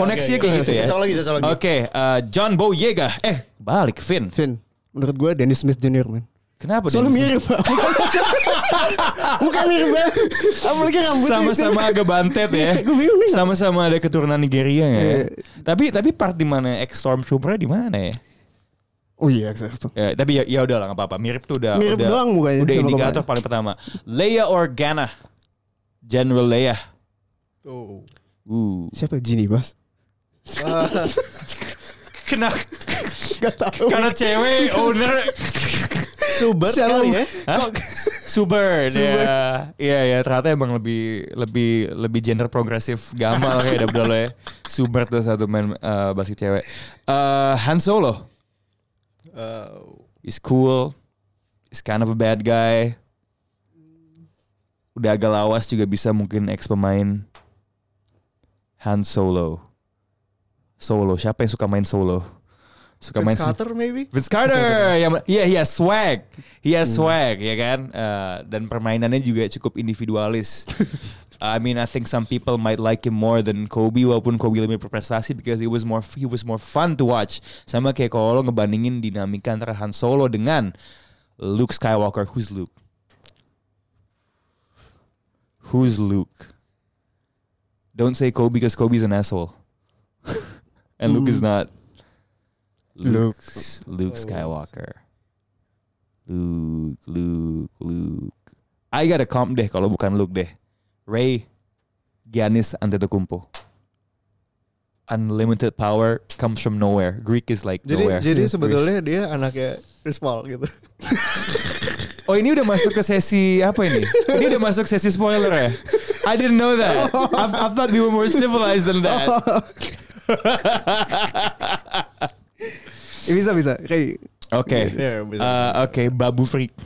Koneksinya kayak gitu ya. Cocok lagi. Oke, John Boyega. Balik Finn. Menurut gue Dennis Smith Jr. man. Kenapa? Soalnya mirip Pak. Bukan mirip banget. Apalagi rambutnya sama-sama agak bantet ya. Sama-sama ada keturunan Nigeria ya. Tapi part di mana Stormtrooper di mana ya? Oh iya, exactly. Ya, tapi ya udahlah enggak apa-apa. Mirip tuh udah doang mukanya. Udah indikator paling pertama. Leia Organa. General Leia. Oh. Siapa Ginny, Bas? Kena. Enggak tahu. Karena cewek owner Subert. Iya, ternyata emang lebih gender progresif Gamal kayak udah lo ya. Subert tuh satu main basket cewek. Han Solo. Is cool. Is kind of a bad guy. Udah agak lawas juga bisa mungkin ex pemain. Han Solo. Siapa yang suka main solo? Vince Carter maybe? Vince Carter. Iya, swag. He has swag, ya kan? Dan permainannya juga cukup individualis. I mean, I think some people might like him more than Kobe, walaupun Kobe lebih berprestasi because he was more fun to watch. Sama kayak kalau ngebandingin dinamika antara Han Solo dengan Luke Skywalker. Who's Luke? Don't say Kobe because Kobe's an asshole. And Luke is not. Luke Skywalker. Luke. I got a comp deh kalau bukan Luke deh. Ray, Giannis Antetokounmpo. Unlimited power comes from nowhere. Greek is like nowhere. Jadi sebetulnya Greece. Dia anaknya Chris Paul gitu. Oh ini udah masuk ke sesi apa ini? Ini udah masuk sesi spoiler ya? I didn't know that. I thought we were more civilized than that. Bisa. Kayak. Oke, Babu Freak.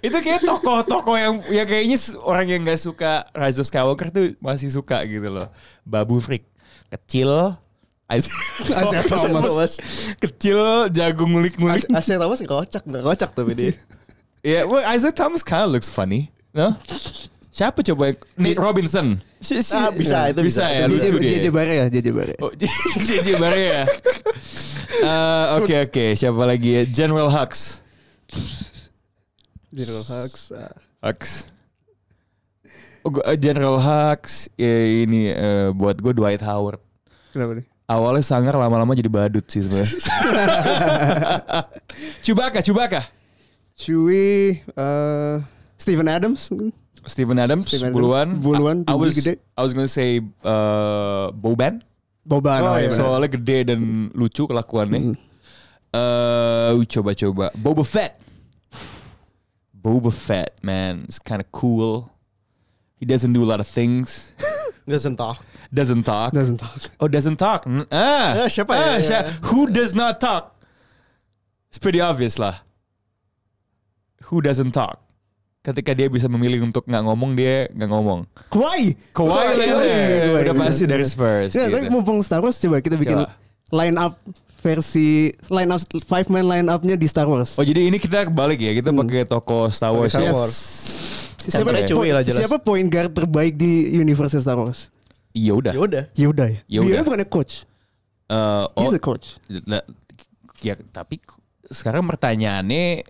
Itu kayak tokoh-tokoh yang kayaknya orang yang nggak suka Rise of Skywalker tuh masih suka gitu loh. Babu Freak kecil. Isaiah Thomas kecil, jago ngulik-ngulik. Isaiah Thomas nggak kocak tapi dia. Ya, well Isaiah Thomas kind of looks funny, no? Siapa coba? Nate Robinson. Bisa. JJ Barre ya. Oh, JJ Barre ya. Oke. Siapa lagi ya? General Hux. Oh, General Hux. Ya, ini buat gue Dwight Howard. Kenapa nih? Awalnya sangar, lama-lama jadi badut sih sebenarnya. Chewbacca. Chewie, Stephen Adams, 10-an, gede. I was gonna say Boban. Oh, ya, soalnya gede dan lucu kelakuannya. Coba Boba Fett, man, it's kind of cool. He doesn't do a lot of things. Doesn't talk. Oh, doesn't talk. Siapa ya? Who does not talk? It's pretty obvious lah. Who doesn't talk? Ketika dia bisa memilih untuk nggak ngomong, dia nggak ngomong. Kawhi. Udah pasti dari Spurs. Ya, tapi mumpung Star Wars coba kita bikin line up versi line up 5-man line up-nya di Star Wars. Oh, jadi ini kita balik ya. Kita pakai tokoh Star Wars. Siapa point guard terbaik di universe Star Wars? Yoda. Dia bukannya coach. He's a coach. Ya, tapi sekarang pertanyaannya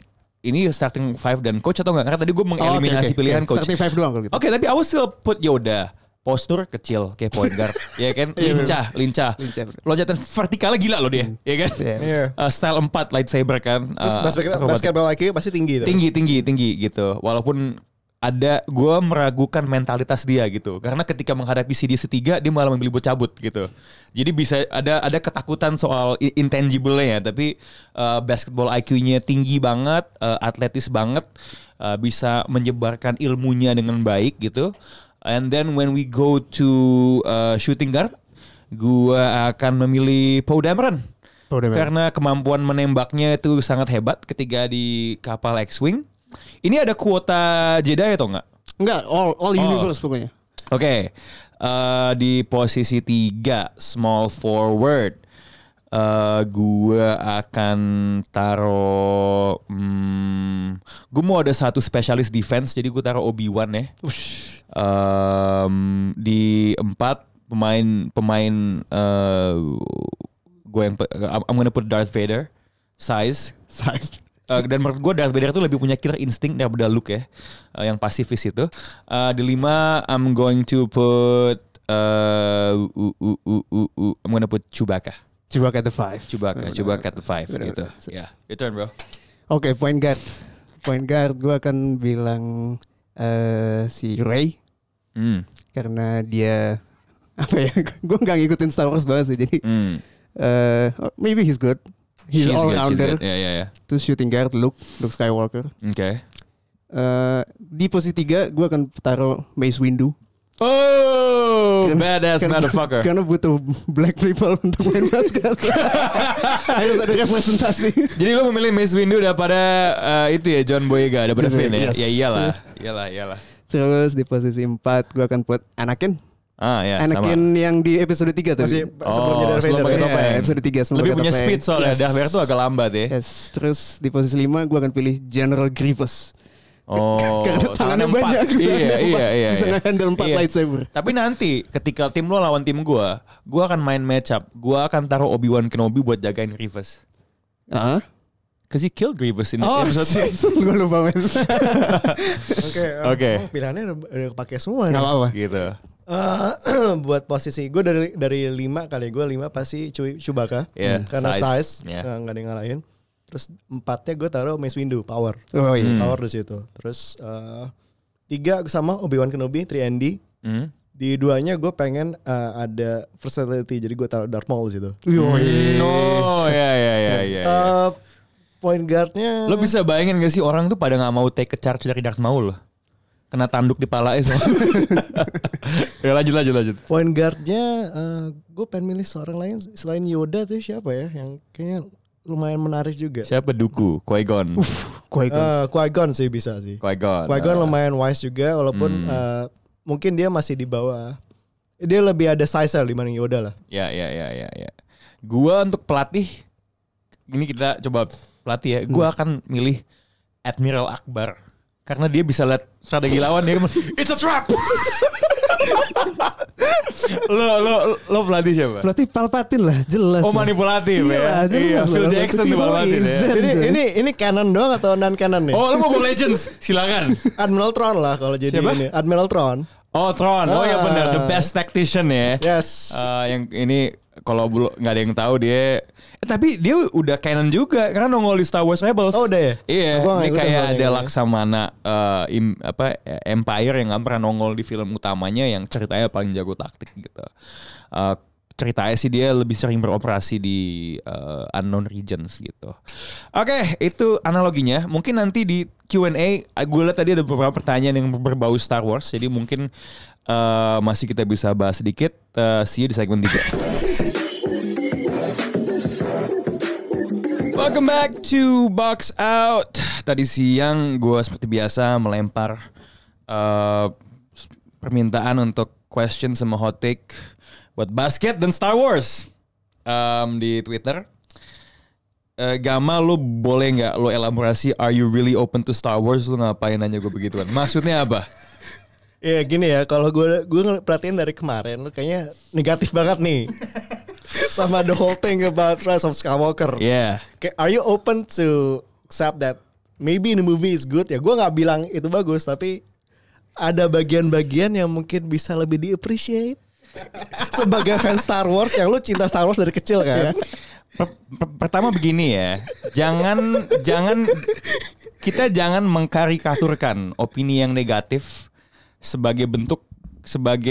ini starting 5 dan coach atau enggak? Karena tadi gue mengeliminasi pilihan coach. Starting 5 doang kalau gitu. Oke, tapi I will still put Yoda. Postur kecil kayak point guard. Ya kan? Lincah. Loncatan vertikalnya gila loh dia. Ya kan? Style 4 lightsaber kan. Basketball IQ pasti tinggi. Tinggi gitu. Walaupun ada gue meragukan mentalitas dia gitu karena ketika menghadapi CDC 3 dia malah memilih buat cabut gitu, jadi bisa ada ketakutan soal intangible-nya ya, tapi basketball IQ-nya tinggi banget, atletis banget, bisa menyebarkan ilmunya dengan baik gitu. And then when we go to shooting guard, gue akan memilih Poe Dameron karena kemampuan menembaknya itu sangat hebat ketika di kapal X-Wing. Ini ada kuota Jedi atau enggak? Enggak, all universe pokoknya. Oke. Di posisi 3 small forward, gua akan taruh gua mau ada satu specialist defense, jadi gua taruh Obi-Wan ya. Di 4 pemain I'm gonna put Darth Vader size. Dan menurut gue Darth Vader itu lebih punya killer instinct daripada Luke ya, yang pasifis itu. Di 5 I'm going to put I'm gonna put Chewbacca. Chewbacca the 5 gitu. Ya, yeah. Your turn bro. Oke, point guard gue akan bilang si Ray. Karena dia apa ya? Gue nggak ngikutin Star Wars banget sih, jadi maybe he's good. He's all rounder. Yeah. To shooting guard, Luke Skywalker. Okay. Di posisi 3 gue akan taruh Mace Windu. Oh, badass motherfucker. Karena butuh black people untuk main basket. Harus ada representasi. Jadi lo memilih Mace Windu daripada itu ya, John Boyega daripada Finn ya. Yes. Ya iyalah. Terus di posisi 4 gue akan buat Anakin. Anakin sama. Yang di episode 3 tadi. Sebelumnya Darth Vader. Episode 3 lebih punya speed soalnya. Darth Vader tuh agak lambat ya. Yes. Terus di posisi 5 gue akan pilih General Grievous. Karena tangannya banyak. Iya. Bisa nge-handle 4 lightsaber. Tapi nanti ketika tim lo lawan tim gue akan main matchup. Gue akan taruh Obi-Wan Kenobi buat jagain Grievous. Because he killed Grievous in the episode. Gue lupa main. Oke. Pilihannya udah kepake semua. Gak apa-apa. Gitu. Buat posisi gue dari 5 kali, gue 5 pasti Chewbacca karena size nggak ada yang ngalahin. Terus 4-nya gue taruh Mace Windu power. Power di situ. Terus 3 sama Obi-Wan Kenobi 3ND. Di duanya gue pengen ada versatility, jadi gue taruh Darth Maul di situ. Oh ya. Point guardnya. Lo bisa bayangin gak sih orang tuh pada nggak mau take a charge dari Darth Maul? Kena tanduk di palanya. Ya lanjut. Point guardnya, gue pengen milih seorang lain selain Yoda tuh siapa ya? Yang kayaknya lumayan menarik juga. Siapa? Dooku, Qui-Gon. Qui-Gon sih bisa sih. Qui-Gon lumayan wise juga, walaupun mungkin dia masih di bawah. Dia lebih ada size-nya dibanding Yoda lah. Ya. Gua untuk pelatih, ini kita coba pelatih ya. Gua akan milih Admiral Akbar. Karena dia bisa lihat strategi lawan dia. It's a trap! Lo pelatih siapa? Pelatih Palpatine lah, jelas. Oh, manipulatif ya. Iya, Phil Jackson tuh Palpatine ya. Jadi ini canon doang atau non canon nih? Oh, lo mau Legends? Silakan. Admiral Thrawn lah kalau jadi ini. Admiral Thrawn. Oh, Thrawn. Oh ya benar, the best tactician ya. Yes. Yang ini kalau nggak ada yang tahu dia. Tapi dia udah canon juga karena nongol di Star Wars Rebels. Oh udah ya? Iya. Ini kayak ada laksamana Empire yang nggak pernah nongol di film utamanya, yang ceritanya paling jago taktik gitu. Ceritanya sih dia lebih sering beroperasi di unknown regions gitu. Oke, itu analoginya. Mungkin nanti di Q&A, gue liat tadi ada beberapa pertanyaan yang berbau Star Wars. Jadi mungkin masih kita bisa bahas sedikit. See you di segmen 3. Welcome back to Box Out. Tadi siang gue seperti biasa melempar permintaan untuk question sama hot take buat basket dan Star Wars di Twitter. Gama, lo boleh nggak lo elaborasi? Are you really open to Star Wars? Lo ngapain nanya gue begituan? Maksudnya apa? Ya gini ya, kalau gue perhatiin dari kemarin lo kayaknya negatif banget nih. Sama the whole thing about Rise of Skywalker. Yeah. Are you open to accept that maybe the movie is good? Ya, gue nggak bilang itu bagus, tapi ada bagian-bagian yang mungkin bisa lebih di-appreciate. Sebagai fan Star Wars yang lu cinta Star Wars dari kecil kan. Pertama begini ya, jangan mengkarikaturkan opini yang negatif sebagai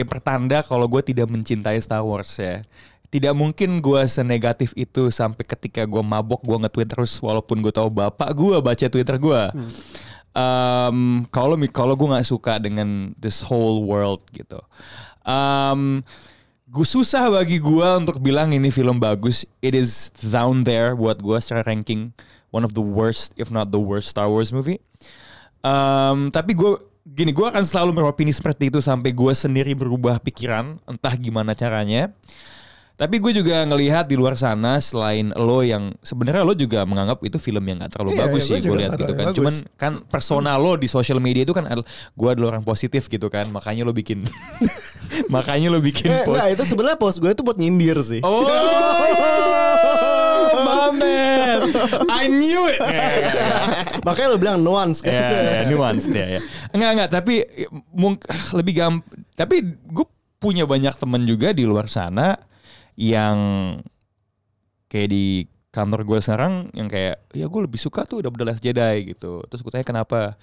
pertanda kalau gue tidak mencintai Star Wars ya. Tidak mungkin gue senegatif itu sampai ketika gue mabok gue nge-tweet terus walaupun gue tahu bapak gue baca Twitter gue. Kalau gue nggak suka dengan this whole world gitu, susah bagi gue untuk bilang ini film bagus. It is down there buat gue secara ranking one of the worst, if not the worst Star Wars movie. Tapi gue akan selalu beropini seperti itu sampai gue sendiri berubah pikiran entah gimana caranya. Tapi gue juga ngelihat di luar sana selain lo yang sebenarnya lo juga menganggap itu film yang nggak terlalu bagus sih gue lihat gitu kan. Bagus. Cuman kan persona lo di social media itu kan gue adalah orang positif gitu kan. Makanya lo bikin post. Nah, itu sebenarnya post gue itu buat nyindir sih. Oh, Mamer, I knew it. Makanya lo bilang nuance kan. Nuance ya. Enggak tapi lebih gampang. Tapi gue punya banyak teman juga di luar sana yang kayak di kantor gue sekarang yang kayak ya gue lebih suka tuh udah The Last Jedi gitu. Terus gue tanya kenapa,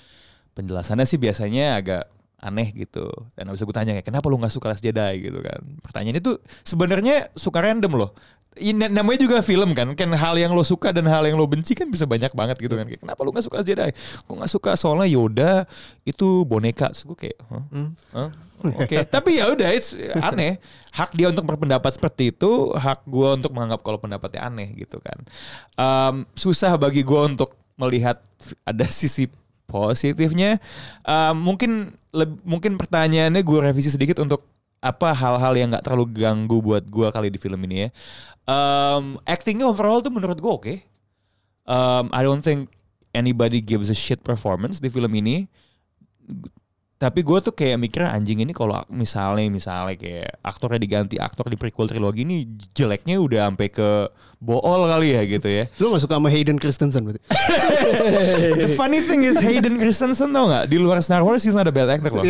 penjelasannya sih biasanya agak aneh gitu. Dan abis gue tanya kayak kenapa lu gak suka Last Jedi gitu kan. Pertanyaannya tuh sebenarnya suka random loh. Namanya juga film kan hal yang lo suka dan hal yang lo benci kan bisa banyak banget gitu kan. Kayak, kenapa lo gak suka Jedi? Gue gak suka soalnya Yoda itu boneka. Terus gue kayak, Oke. Tapi ya udah, it's aneh. Hak dia untuk berpendapat seperti itu, hak gue untuk menganggap kalau pendapatnya aneh gitu kan. Susah bagi gue untuk melihat ada sisi positifnya. Mungkin pertanyaannya gue revisi sedikit untuk apa hal-hal yang gak terlalu ganggu buat gue kali di film ini ya. Actingnya overall tuh menurut gue oke. I don't think anybody gives a shit performance di film ini. Tapi gue tuh kayak mikirnya anjing ini kalau misalnya kayak aktornya diganti aktor di prequel trilogi ini jeleknya udah sampai ke bool kali ya gitu ya. Lu gak suka sama Hayden Christensen berarti? The funny thing is Hayden Christensen tau gak? Di luar Star Wars he's not a bad actor loh.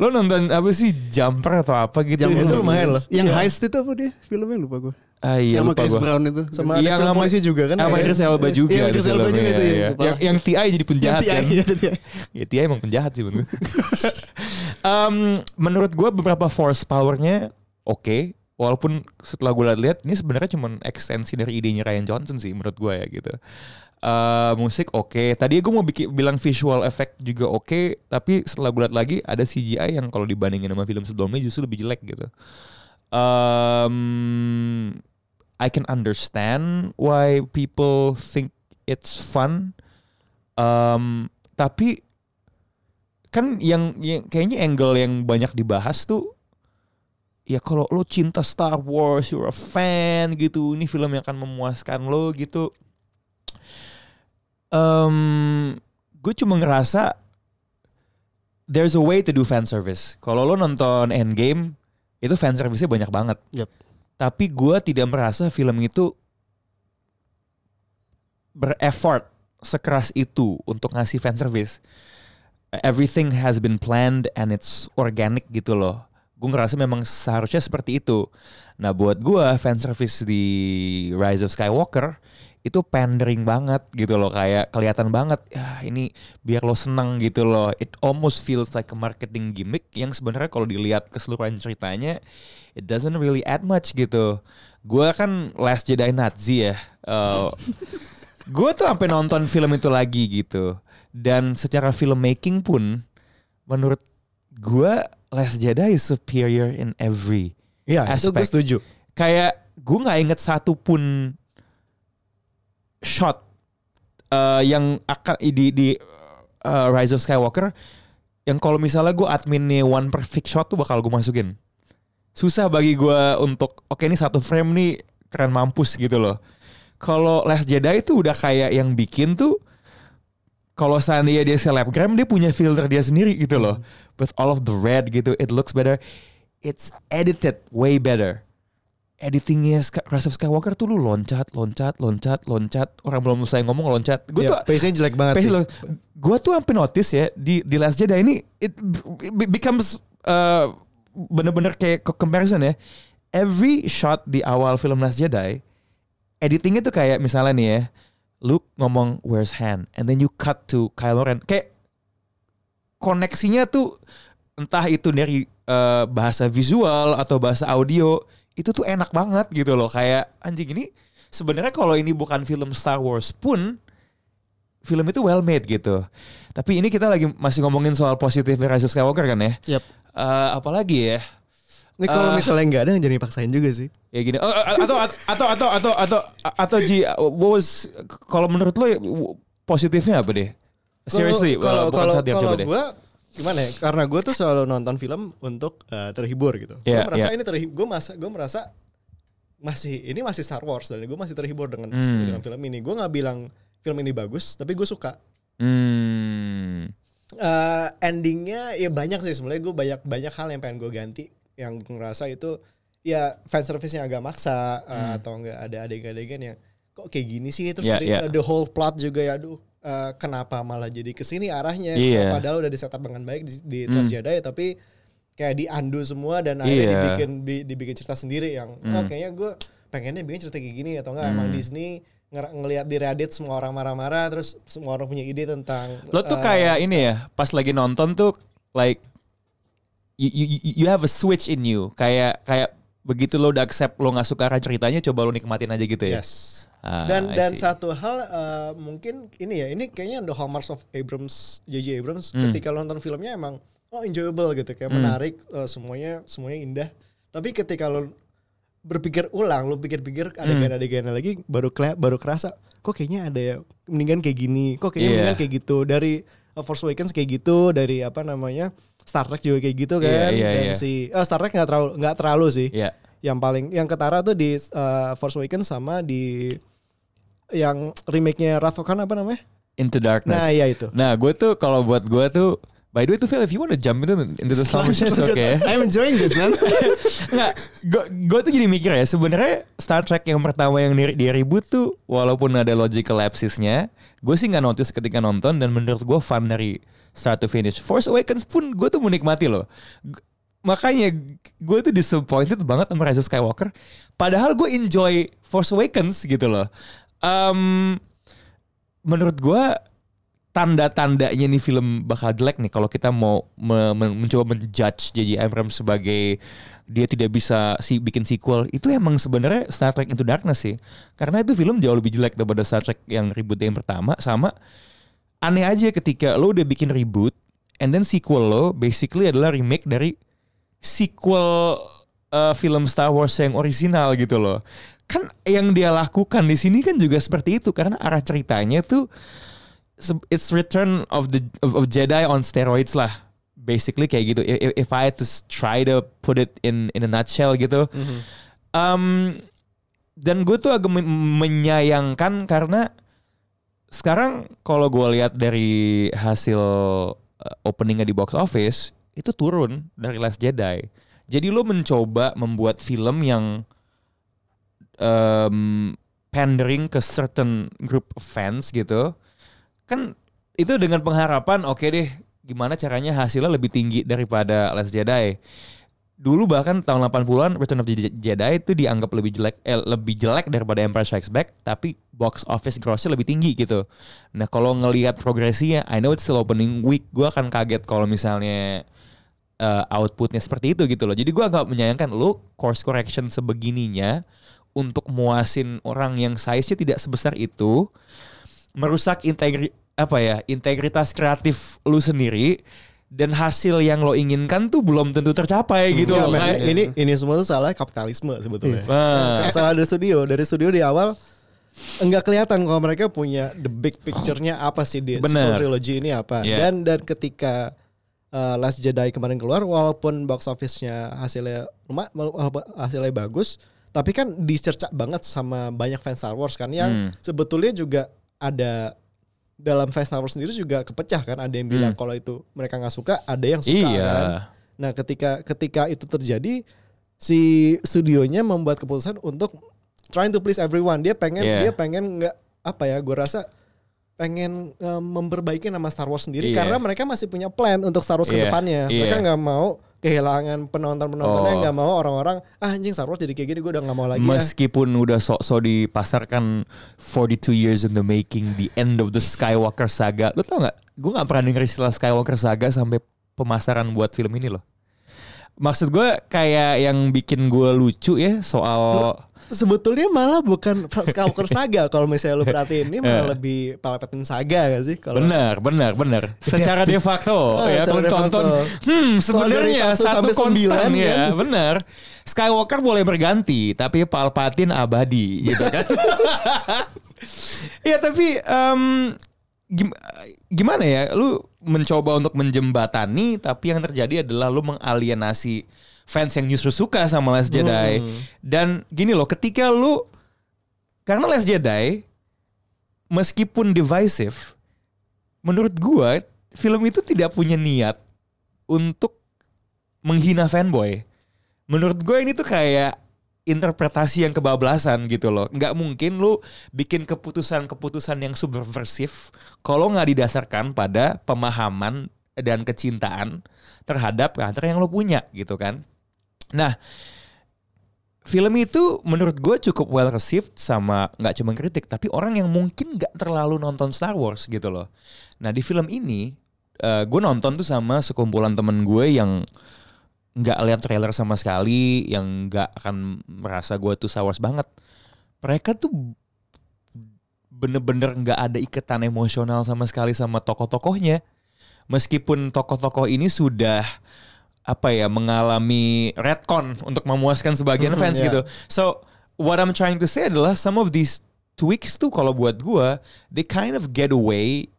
Lo nonton apa sih Jumper atau apa gitu? Jumper itu lumayan loh. Yang heist itu apa dia? Filmnya lupa gue. Iya, sama Chris Brown itu. Sama yang polisi juga kan. Sama Idris Elba juga. Iya, Idris Elba juga itu. Yang TI jadi penjahat kan. Ya TI emang penjahat sih bener. Menurut gue beberapa force powernya oke. Okay. Walaupun setelah gue lihat ini sebenarnya cuma ekstensi dari idenya Ryan Johnson sih menurut gue ya gitu. Musik oke. Okay. Tadi gue mau bilang visual effect juga oke. Okay, tapi setelah gue lihat lagi ada CGI yang kalau dibandingin sama film sebelumnya justru lebih jelek gitu. I can understand why people think it's fun. Tapi kan yang kayaknya angle yang banyak dibahas tuh ya kalau lo cinta Star Wars, you're a fan gitu, ini film yang akan memuaskan lo gitu. Gue cuma ngerasa there's a way to do fan service. Kalau lo nonton Endgame itu fan service-nya banyak banget. Yep. Tapi gue tidak merasa film itu bereffort sekeras itu untuk ngasih fan service. Everything has been planned and it's organic gitu loh. Gue ngerasa memang seharusnya seperti itu. Nah buat gue fanservice di Rise of Skywalker itu pandering banget gitu loh. Kayak kelihatan banget ya ini biar lo seneng gitu loh. It almost feels like a marketing gimmick yang sebenarnya kalau dilihat keseluruhan ceritanya it doesn't really add much gitu. Gue kan Last Jedi Nazi ya. Gue tuh sampai nonton film itu lagi gitu. Dan secara filmmaking pun menurut gue Last Jedi is superior in every aspect. Itu gue setuju. Kayak gue gak inget satu pun shot yang akan di Rise of Skywalker yang kalau misalnya gue adminnya one perfect shot tuh bakal gue masukin. Susah bagi gue untuk ini satu frame nih keren mampus gitu loh. Kalau Last Jedi itu udah kayak yang bikin tuh kalau seandainya dia selebgram dia punya filter dia sendiri gitu loh. With all of the red gitu, it looks better. It's edited way better. Editingnya Rise of Skywalker tuh lu loncat. Orang belum selesai ngomong loncat. Gue tuh pace-nya jelek banget sih. Gue tuh hampir notice ya di Last Jedi ini it becomes bener-bener kayak comparison ya. Every shot di awal film Last Jedi editingnya tuh kayak misalnya nih ya Luke ngomong where's Han and then you cut to Kylo Ren. Kayak koneksinya tuh entah itu dari bahasa visual atau bahasa audio itu tuh enak banget gitu loh. Kayak anjing ini sebenarnya kalau ini bukan film Star Wars pun film itu well made gitu. Tapi ini kita lagi masih ngomongin soal positif Rise of Skywalker kan ya. Yep. Apalagi ya. Ini kalau misalnya nggak ada jadi paksain juga sih. Ya gini. Kalau menurut lo positifnya apa deh? Seriously. Kalau gue gimana ya? Karena gue tuh selalu nonton film untuk terhibur gitu. Yeah, gue merasa ini terhibur. Gue merasa masih ini masih Star Wars dan gue masih terhibur dengan film ini. Gue nggak bilang film ini bagus, tapi gue suka. Endingnya ya banyak sih sebenarnya. Gue banyak hal yang pengen gue ganti. Yang gue ngerasa itu ya fanservice-nya agak maksa atau enggak ada adegan-adegan yang kok kayak gini sih. Terus the whole plot juga ya kenapa malah jadi kesini arahnya. Yeah. Padahal udah disetup dengan baik di Trust Jedi tapi kayak diandu semua dan akhirnya dibikin cerita sendiri yang kayaknya gue pengennya bikin cerita kayak gini atau enggak emang Disney ngelihat di Reddit semua orang marah-marah terus semua orang punya ide tentang lo tuh kayak ini ya pas lagi nonton tuh like You have a switch in you. Kayak begitu lo udah accept lo nggak suka arah ceritanya, coba lo nikmatin aja gitu ya. Yes. Dan satu hal mungkin ini ya, ini kayaknya the hallmarks of J.J. Abrams. Ketika lo nonton filmnya emang enjoyable gitu, kayak menarik, semuanya indah. Tapi ketika lo berpikir ulang, lo pikir-pikir adegan-adegannya lagi, baru kerasa kok kayaknya ada ya mendingan kayak gini, kok kayaknya mendingan kayak gitu dari Force Awakens kayak gitu, dari Star Trek juga kayak gitu kan. Dan Star Trek nggak terlalu sih. Yeah. Yang ketara tuh di Force Awakens sama di yang remake-nya Wrath of Khan apa namanya? Into Darkness. Nah, ya itu. Nah, gue tuh kalau buat gue tuh by the way, Two Fail, if you want to jump into the Star Wars, okay. I'm enjoying this, man. Nggak, gue tuh jadi mikir ya, sebenarnya Star Trek yang pertama yang di reboot tuh, walaupun ada logical lapses-nya, gue sih nggak notice ketika nonton, dan menurut gue fun dari start to finish. Force Awakens pun gue tuh menikmati loh. Makanya gue tuh disappointed banget sama Rise of Skywalker, padahal gue enjoy Force Awakens gitu loh. Menurut gue, tanda-tandanya nih film bakal jelek nih kalau kita mau mencoba menjudge J.J. Abrams sebagai dia tidak bisa bikin sequel. Itu emang sebenarnya Star Trek Into Darkness sih, karena itu film jauh lebih jelek daripada Star Trek yang reboot yang pertama. Sama aneh aja ketika lo udah bikin reboot and then sequel lo basically adalah remake dari sequel film Star Wars yang original gitu loh. Kan yang dia lakukan di sini kan juga seperti itu, karena arah ceritanya tuh it's Return of Jedi on steroids lah, basically kayak gitu. If I had to try to put it in a nutshell gitu, dan gue tuh agak menyayangkan karena sekarang kalau gue lihat dari hasil openingnya di box office itu turun dari Last Jedi. Jadi lo mencoba membuat film yang pandering ke certain group of fans gitu. Kan itu dengan pengharapan oke deh gimana caranya hasilnya lebih tinggi daripada Last Jedi. Dulu bahkan tahun 80-an Return of the Jedi itu dianggap lebih jelek daripada Empire Strikes Back, tapi box office grossnya lebih tinggi gitu. Nah kalau ngelihat progresinya, I know it's still opening week, gue akan kaget kalau misalnya outputnya seperti itu gitu loh. Jadi gue agak menyayangkan lo course correction sebegininya untuk muasin orang yang size-nya tidak sebesar itu, merusak integritas kreatif lu sendiri, dan hasil yang lo inginkan tuh belum tentu tercapai gitu. Ya, loh, kayak. Ini semua tuh salah kapitalisme sebetulnya. Salah dari studio di awal enggak kelihatan kalau mereka punya the big picture-nya apa sih di sequel trilogy ini apa. Yeah. Dan ketika Last Jedi kemarin keluar, walaupun box office-nya hasilnya bagus, tapi kan dicerca banget sama banyak fans Star Wars kan yang sebetulnya juga ada dalam fans Star Wars sendiri juga kepecah kan, ada yang bilang kalau itu mereka nggak suka, ada yang suka kan. Nah ketika itu terjadi, si studionya membuat keputusan untuk trying to please everyone. Dia pengen nggak apa ya, gue rasa pengen memperbaiki nama Star Wars sendiri karena mereka masih punya plan untuk Star Wars kedepannya. Mereka nggak mau kehilangan penontonnya, nggak mau orang-orang anjing Star Wars jadi kayak gini, gue udah nggak mau lagi. Meskipun udah sok-sok dipasarkan 42 years in the making, the end of the Skywalker saga. Lo tau nggak? Gue nggak pernah denger istilah Skywalker saga sampai pemasaran buat film ini loh. Maksud gue kayak yang bikin gue lucu ya soal. Sebetulnya malah bukan Skywalker saga kalau misalnya lo perhatiin, ini malah lebih Palpatine saga gak sih? Kalau benar. Secara de facto ya kalau tonton, sebenarnya 1-9 ya, benar. Skywalker boleh berganti, tapi Palpatine abadi gitu kan. Iya tapi gimana ya, lu mencoba untuk menjembatani tapi yang terjadi adalah lu mengalienasi fans yang justru suka sama Last Jedi. Dan gini loh, ketika lu, karena Last Jedi meskipun divisive, menurut gua film itu tidak punya niat untuk menghina fanboy. Menurut gua ini tuh kayak interpretasi yang kebablasan gitu loh. Gak mungkin lu bikin keputusan-keputusan yang subversif kalau gak didasarkan pada pemahaman dan kecintaan terhadap karakter yang lu punya gitu kan. Nah film itu menurut gue cukup well received sama gak cuma kritik, tapi orang yang mungkin gak terlalu nonton Star Wars gitu loh. Nah di film ini gue nonton tuh sama sekumpulan temen gue yang nggak lihat trailer sama sekali, yang nggak akan merasa gue tuh Star Wars banget. Mereka tuh bener-bener nggak ada ikatan emosional sama sekali sama tokoh-tokohnya, meskipun tokoh-tokoh ini sudah mengalami retcon untuk memuaskan sebagian fans gitu. So what I'm trying to say adalah some of these tweaks tuh kalau buat gue they kind of get away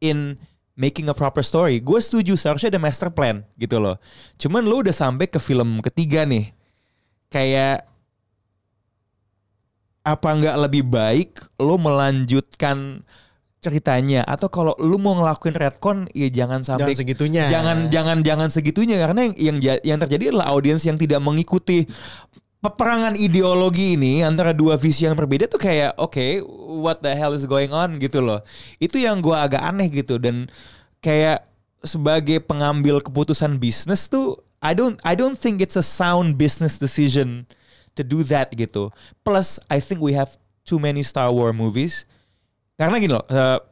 in making a proper story. Gue setuju seharusnya ada master plan gitu loh. Cuman lo udah sampai ke film ketiga nih, kayak apa nggak lebih baik lo melanjutkan ceritanya, atau kalau lo mau ngelakuin retcon ya jangan sampai segitunya. Jangan segitunya, karena yang terjadi adalah audiens yang tidak mengikuti peperangan ideologi ini antara dua visi yang berbeda tuh kayak okay, what the hell is going on gitu loh. Itu yang gue agak aneh gitu, dan kayak sebagai pengambil keputusan bisnis tuh I don't think it's a sound business decision to do that gitu. Plus I think we have too many Star Wars movies. Karena gini loh,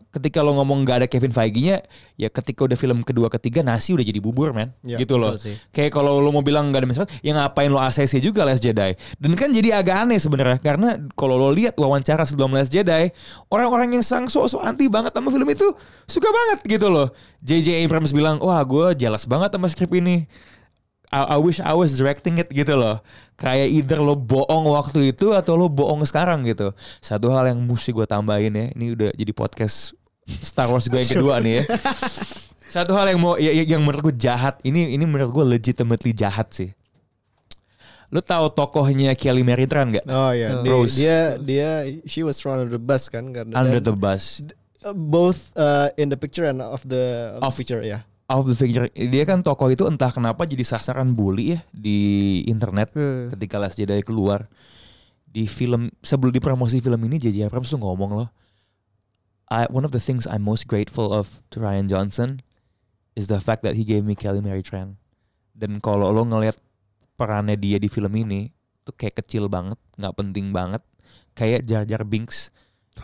ketika lo ngomong gak ada Kevin Feige-nya, ya ketika udah film kedua ketiga nasi udah jadi bubur, man. Ya, gitu loh. Kayak kalau lo mau bilang gak ada masalah, ya ngapain lo ACC juga Last Jedi. Dan kan jadi agak aneh sebenarnya, karena kalau lo lihat wawancara sebelum Last Jedi, orang-orang yang sang so-so anti banget sama film itu suka banget gitu loh. J.J. Abrams bilang, wah gue jelas banget sama skrip ini. I wish I was directing it gitu loh. Kayak either lo bohong waktu itu atau lo bohong sekarang gitu. Satu hal yang mesti gue tambahin ya, ini udah jadi podcast Star Wars gue yang kedua nih ya. Satu hal yang mau yang menurut gue jahat, ini menurut gue legitimately jahat sih. Lo tahu tokohnya Kelly Meritran gak? Oh iya, Rose. Dia she was thrown under the bus kan, karena under the bus. Both in the picture and of the picture ya. Yeah. Out of the picture. Dia kan tokoh itu entah kenapa jadi sasaran bully ya di internet ketika Last Jedi keluar. Di film sebelum dipromosi film ini, J.J. Abrams tuh ngomong loh, one of the things I'm most grateful of to Rian Johnson is the fact that he gave me Kelly Meritran. Dan kalau lo ngelihat perannya dia di film ini tuh kayak kecil banget, nggak penting banget, kayak Jar Jar Binks.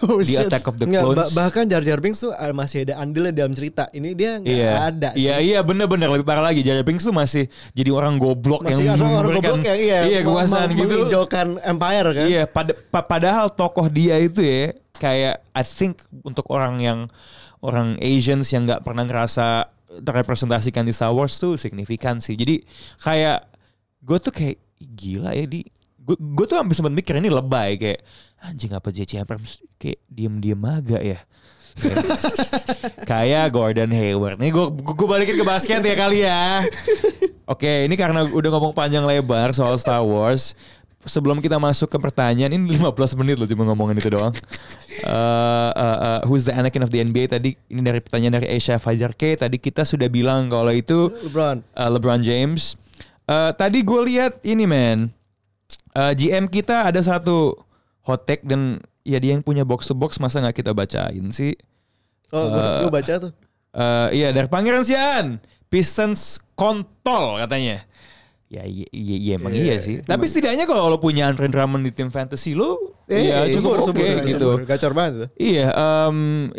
Oh, di Attack of the Clones. Bahkan Jar Jar Binks tuh masih ada andilnya dalam cerita. Ini dia gak ada sih. Iya bener-bener. Lebih parah lagi, Jar Jar Binks tuh masih jadi orang goblok, masih yang memberikan kekuasaan gitu, menghijaukan empire kan. Iya, padahal tokoh dia itu ya, kayak I think untuk orang Asians yang gak pernah ngerasa terrepresentasikan di Star Wars tuh signifikan sih. Jadi kayak gue tuh kayak gila ya, gue tuh hampir sempat mikir ini lebay, kayak anjing apa J.J. Abrams kayak diem-diem agak ya. Kayak Gordon Hayward. Nih gue balikin ke basket ya kali ya. Oke, ini karena udah ngomong panjang lebar soal Star Wars. Sebelum kita masuk ke pertanyaan, ini 15 menit loh cuma ngomongin itu doang. Who's the Anakin of the NBA tadi? Ini dari pertanyaan dari Asia Fajar K. Tadi kita sudah bilang kalau itu LeBron James. Tadi gue lihat ini man. GM kita ada satu hot take, dan ya dia yang punya box to box, masa nggak kita bacain sih? Oh, gue baca tuh. Iya dari Pangeran Sian, Pistons kontol katanya. Ya, emang iya sih. Tapi setidaknya kalau lo punya Andre Drummond di tim fantasy lo, ya cukup oke gitu. Gacor banget. Iya,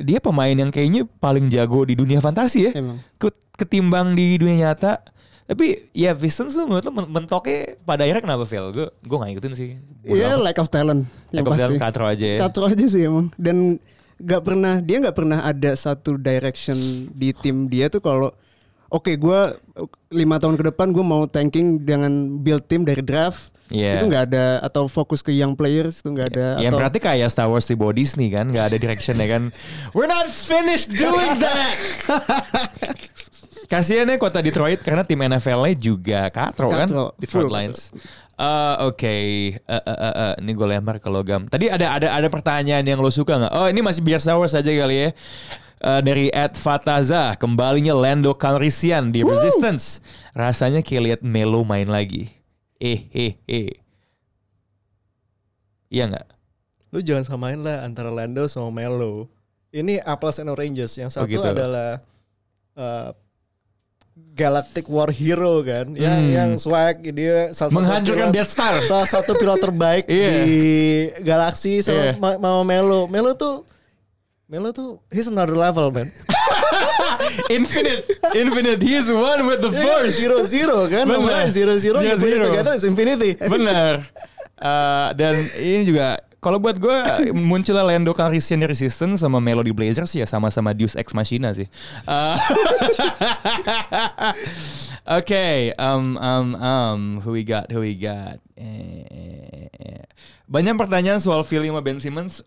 dia pemain yang kayaknya paling jago di dunia fantasi ya, emang. Ketimbang di dunia nyata. Tapi ya Pistons tuh menurut lo mentoknya pada akhirnya kenapa fail? Gue gak ngikutin sih. Iya, lack of talent. Lack of talent, katro aja ya. Katro aja sih emang. Dan dia gak pernah ada satu direction di tim dia tuh kalau oke, gue 5 tahun ke depan gue mau tanking dengan build tim dari draft. Itu gak ada, atau fokus ke young players itu gak ada. Ya berarti kayak Star Wars di bawah Disney kan, gak ada direction ya kan. We're not finished doing that. Kasiannya kota Detroit karena tim NFL-nya juga katro kan, Detroit Lions. Oke, ini gue lempar ke logam. Tadi ada pertanyaan yang lo suka nggak? Oh ini masih biar Star Wars aja kali ya. Dari Ed Fataza, kembalinya Lando Calrissian di Resistance. Rasanya kayak lihat Melo main lagi. Iya nggak? Lo jangan samain lah antara Lando sama Melo. Ini apples and oranges. Yang satu adalah Galactic War Hero kan, yang swag dia menghancurkan Death Star, salah satu pilot terbaik di galaksi. Sama Melo tuh he's another level man. Infinite, he is one with the force. Zero kan, benar. Zero. Together is infinity. Benar. Dan ini juga kalau buat gue munculnya Lando Calrissian di Resistance sama Melo di Blazers ya sama-sama Deus Ex Machina sih. Oke, who we got? Banyak pertanyaan soal feeling sama Ben Simmons,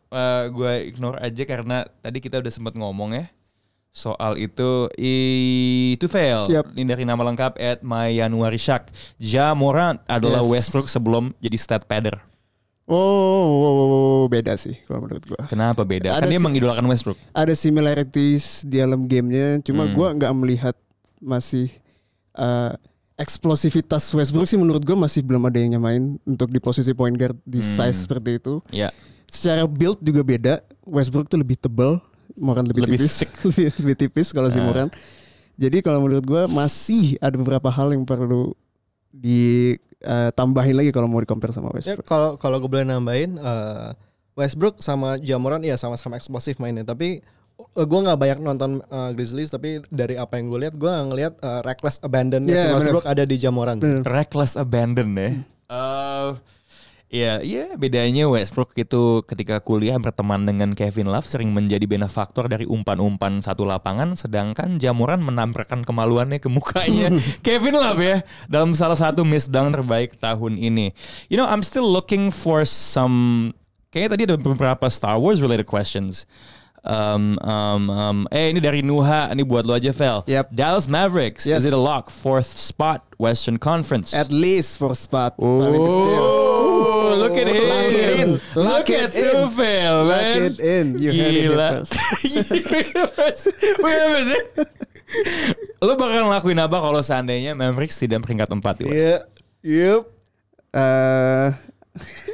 gue ignore aja karena tadi kita udah sempat ngomong ya soal itu. Itu fail. Ini dari nama lengkap @mayanuarisak. Ja Morant adalah Westbrook sebelum jadi stat padder. Oh, beda sih kalau menurut gue. Kenapa beda? Kan dia mengidolakan Westbrook. Ada similarities di dalam gamenya, cuma gue nggak melihat masih eksplosivitas Westbrook sih menurut gue masih belum ada yang nyamain untuk di posisi point guard di size seperti itu. Yeah. Secara build juga beda. Westbrook tuh lebih tebal, Morant lebih tipis. Lebih tipis kalau si Morant. Jadi kalau menurut gue masih ada beberapa hal yang perlu ditambahin lagi kalau mau di-compare sama Westbrook. Kalau gue boleh nambahin, Westbrook sama Ja Morant ya sama-sama eksplosif mainnya, tapi gue nggak banyak nonton Grizzlies, tapi dari apa yang gue lihat, gue ngelihat reckless abandonnya si Westbrook ada di Jamoran. Reckless abandon ya. Bedanya Westbrook itu ketika kuliah berteman dengan Kevin Love sering menjadi benefaktor dari umpan-umpan satu lapangan, sedangkan Jamoran menampakkan kemaluannya ke mukanya Kevin Love ya dalam salah satu miss dunk terbaik tahun ini. You know, I'm still looking for some. Kayaknya tadi ada beberapa Star Wars related questions. Ini dari Nuha, ini buat lo aja, Fel. Yep. Dallas Mavericks, yes. Is it a lock? 4th spot, Western Conference. At least 4th spot. Oh, look at him. Lock it in. Look at Two Fail, man. Lock it in. You had it first. Wait a minute. Lo bakal ngelakuin apa kalau seandainya Mavericks tidak peringkat 4 di West? Yeah. Yep.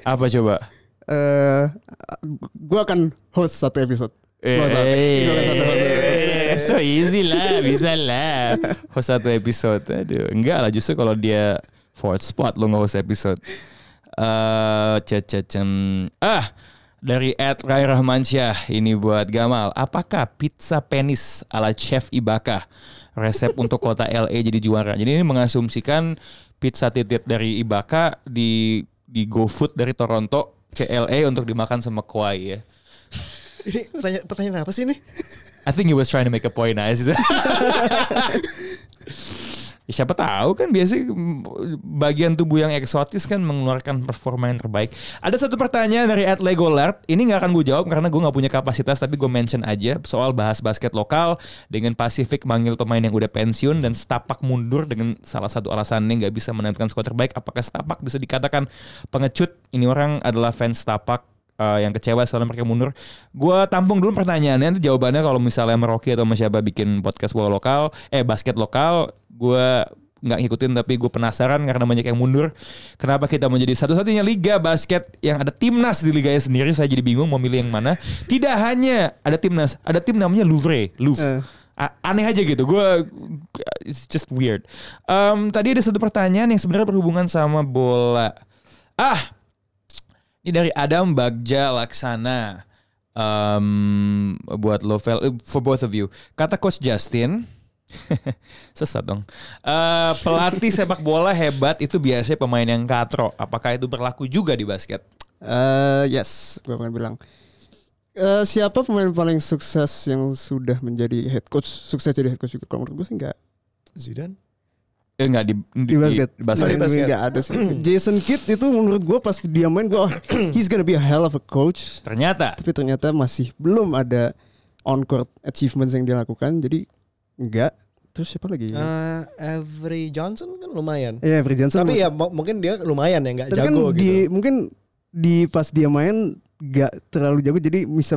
Apa coba? Gue akan host satu episode. So easy lah, bisa lah. Host satu episode. Aduh, enggak lah, justru kalau dia fourth spot lo nge-host episode. Dari Ed Rai Rahmansyah, ini buat Gamal. Apakah pizza penis ala Chef Ibaka resep untuk kota LA jadi juara? Jadi ini mengasumsikan pizza titit dari Ibaka di GoFood dari Toronto ke LA untuk dimakan sama Kawhi ya. Ini pertanyaan apa sih ini? I think he was trying to make a point aja. Siapa tahu kan, biasanya bagian tubuh yang eksotis kan mengeluarkan performa yang terbaik. Ada satu pertanyaan dari @legolert. Ini nggak akan gue jawab karena gue nggak punya kapasitas, tapi gue mention aja soal bahas basket lokal dengan Pasifik manggil pemain yang udah pensiun dan Stapak mundur dengan salah satu alasannya nggak bisa menampilkan skor terbaik. Apakah Stapak bisa dikatakan pengecut? Ini orang adalah fans Stapak. Yang kecewa selama mereka mundur. Gue tampung dulu pertanyaannya, nanti jawabannya kalau misalnya Rocky atau siapa bikin podcast bola lokal, basket lokal, gue nggak ngikutin tapi gue penasaran karena banyak yang mundur. Kenapa kita menjadi satu-satunya liga basket yang ada timnas di liganya sendiri? Saya jadi bingung mau milih yang mana. Tidak hanya ada timnas, ada tim namanya Louvre. Aneh aja gitu, gue it's just weird. Tadi ada satu pertanyaan yang sebenarnya berhubungan sama bola. Ini dari Adam Bagja Laksana. Buat Lovell, for both of you. Kata Coach Justin, sesat dong. Pelatih sepak bola hebat itu biasanya pemain yang katro. Apakah itu berlaku juga di basket? Yes, gue akan bilang. Siapa pemain paling sukses yang sudah menjadi head coach? Sukses jadi head coach juga. Kalau menurut gue sih enggak. Zidane? Enggak di basket. Di basket. Enggak ada sih. Jason Kidd itu menurut gue pas dia main gue he's gonna be a hell of a coach. Tapi ternyata masih belum ada on court achievements yang dia lakukan. Jadi enggak. Terus siapa lagi? Avery Johnson kan lumayan. Iya, Avery Johnson. Tapi ya mungkin dia lumayan ya, enggak jago kan gitu. Mungkin pas dia main gak terlalu jago, jadi bisa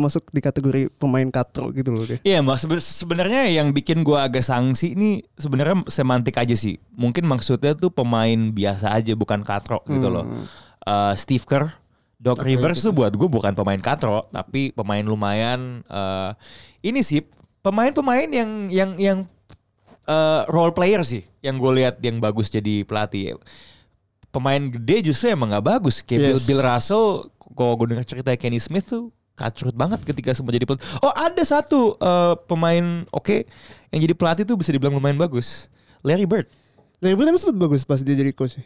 masuk di kategori pemain katro gitu loh. Iya, sebenarnya yang bikin gue agak sangsi ini sebenarnya semantik aja sih. Mungkin maksudnya tuh pemain biasa aja, bukan katro gitu loh. Steve Kerr, Doc Rivers tuh buat gue bukan pemain katro, tapi pemain lumayan. Ini sih pemain-pemain yang role player sih, yang gue lihat yang bagus jadi pelatih. Pemain gede justru emang gak bagus. Kayak Bill Russell, kalau gue denger ceritanya Kenny Smith tuh kacrut banget ketika semua jadi pelatih. Oh, ada satu pemain oke yang jadi pelatih tuh bisa dibilang lumayan bagus. Larry Bird. Larry Bird emang sempat bagus pas dia jadi coach.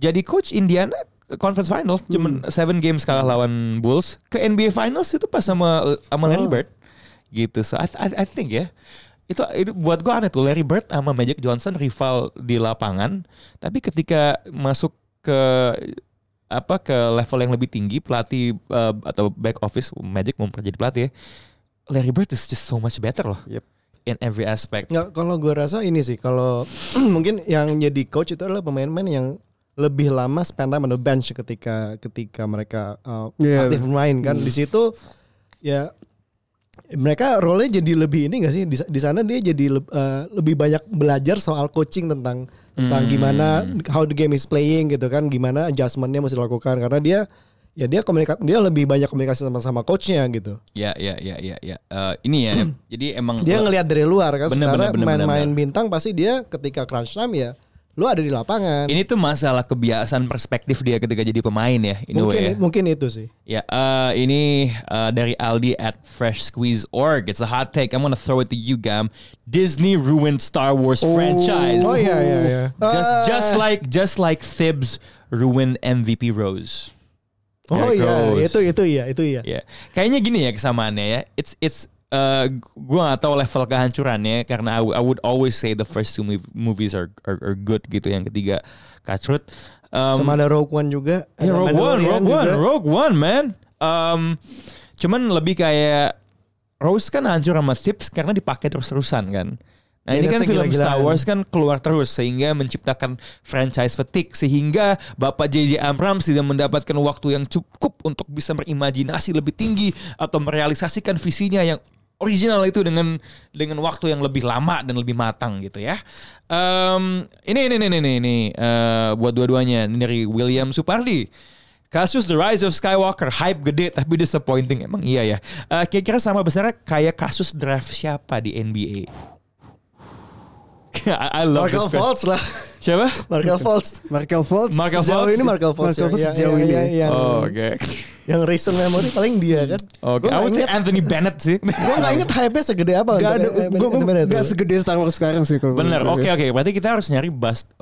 Jadi coach Indiana Conference Finals, cuman 7 games kalah lawan Bulls. Ke NBA Finals itu pas sama Larry Bird. Gitu. So I think ya. Itu buat gue aneh tuh, Larry Bird sama Magic Johnson rival di lapangan, tapi ketika masuk ke level yang lebih tinggi, pelatih atau back office, Magic mau jadi pelatih, Larry Bird is just so much better loh. Yep. In every aspect. Nggak, kalau gue rasa ini sih, kalau mungkin yang jadi coach itu adalah pemain-pemain yang lebih lama spend time on the bench ketika mereka aktif bermain kan. Di situ ya mereka role-nya jadi lebih ini nggak sih, di sana dia jadi lebih banyak belajar soal coaching tentang gimana how the game is playing gitu kan, gimana adjustment-nya mesti dilakukan karena dia lebih banyak komunikasi sama coach-nya gitu. Ya. Ini ya. Jadi emang dia ngelihat dari luar kan, sementara main-main bintang pasti dia ketika crunch time ya lu ada di lapangan. Ini tuh masalah kebiasaan perspektif dia ketika jadi pemain ya. Mungkin itu sih. Ya, ini dari Aldi at freshsqueeze.org. It's a hot take. I'm gonna throw it to you, Gam. Disney ruined Star Wars franchise. Oh yeah, yeah, yeah. Just like Thibs ruined MVP Rose. Oh iya, itu ya. Yeah. Kayaknya gini ya kesamaannya ya. It's gue gak tahu level kehancurannya karena I would always say the first two movies are good gitu, yang ketiga kacrut. Sama ada Rogue One juga. Yeah, Rogue One man. Cuman lebih kayak Rose kan hancur sama tips karena dipakai terus-terusan kan. Nah ini kan film Star Wars kan keluar terus sehingga menciptakan franchise fatigue, sehingga Bapak J.J. Abrams tidak mendapatkan waktu yang cukup untuk bisa berimajinasi lebih tinggi atau merealisasikan visinya yang original itu dengan waktu yang lebih lama dan lebih matang gitu ya. Ini buat dua-duanya dari William Supardi. Kasus The Rise of Skywalker, hype gede tapi disappointing. Emang iya ya. Kira-kira sama besarnya kayak kasus draft siapa di NBA? I love Markel Fultz lah. Siapa? Markel Fultz. Sejauh ini. Oke. Yang recent memory paling dia kan. Oke. I would say Anthony Bennett sih. Gue gak inget hype-nya segede apa. Gak segede Star Wars sekarang sih. Bener. Oke. Berarti kita harus nyari bust.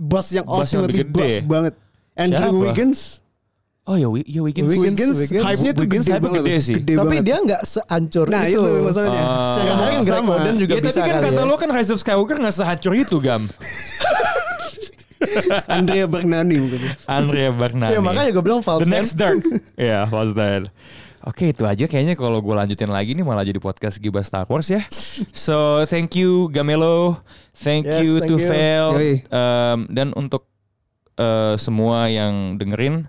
Bust yang ultimately bust banget. Andrew Wiggins. Oh ya, Wiggins. Hype-nya tuh gede banget. Tapi dia nggak sehancur itu. Nah itu masalahnya. Mungkin Greg Oden juga ya, bisa. Tapi kan kata lo kan Rise of Skywalker nggak sehancur itu, Gam. Andrea Bargnani. Ya makanya gue bilang False The Next Dark. Ya, False Dark. Oke, itu aja kayaknya kalau gue lanjutin lagi nih malah jadi podcast Gibas Star Wars ya. So thank you Gamello. Thank you to Fail. Dan untuk semua yang dengerin,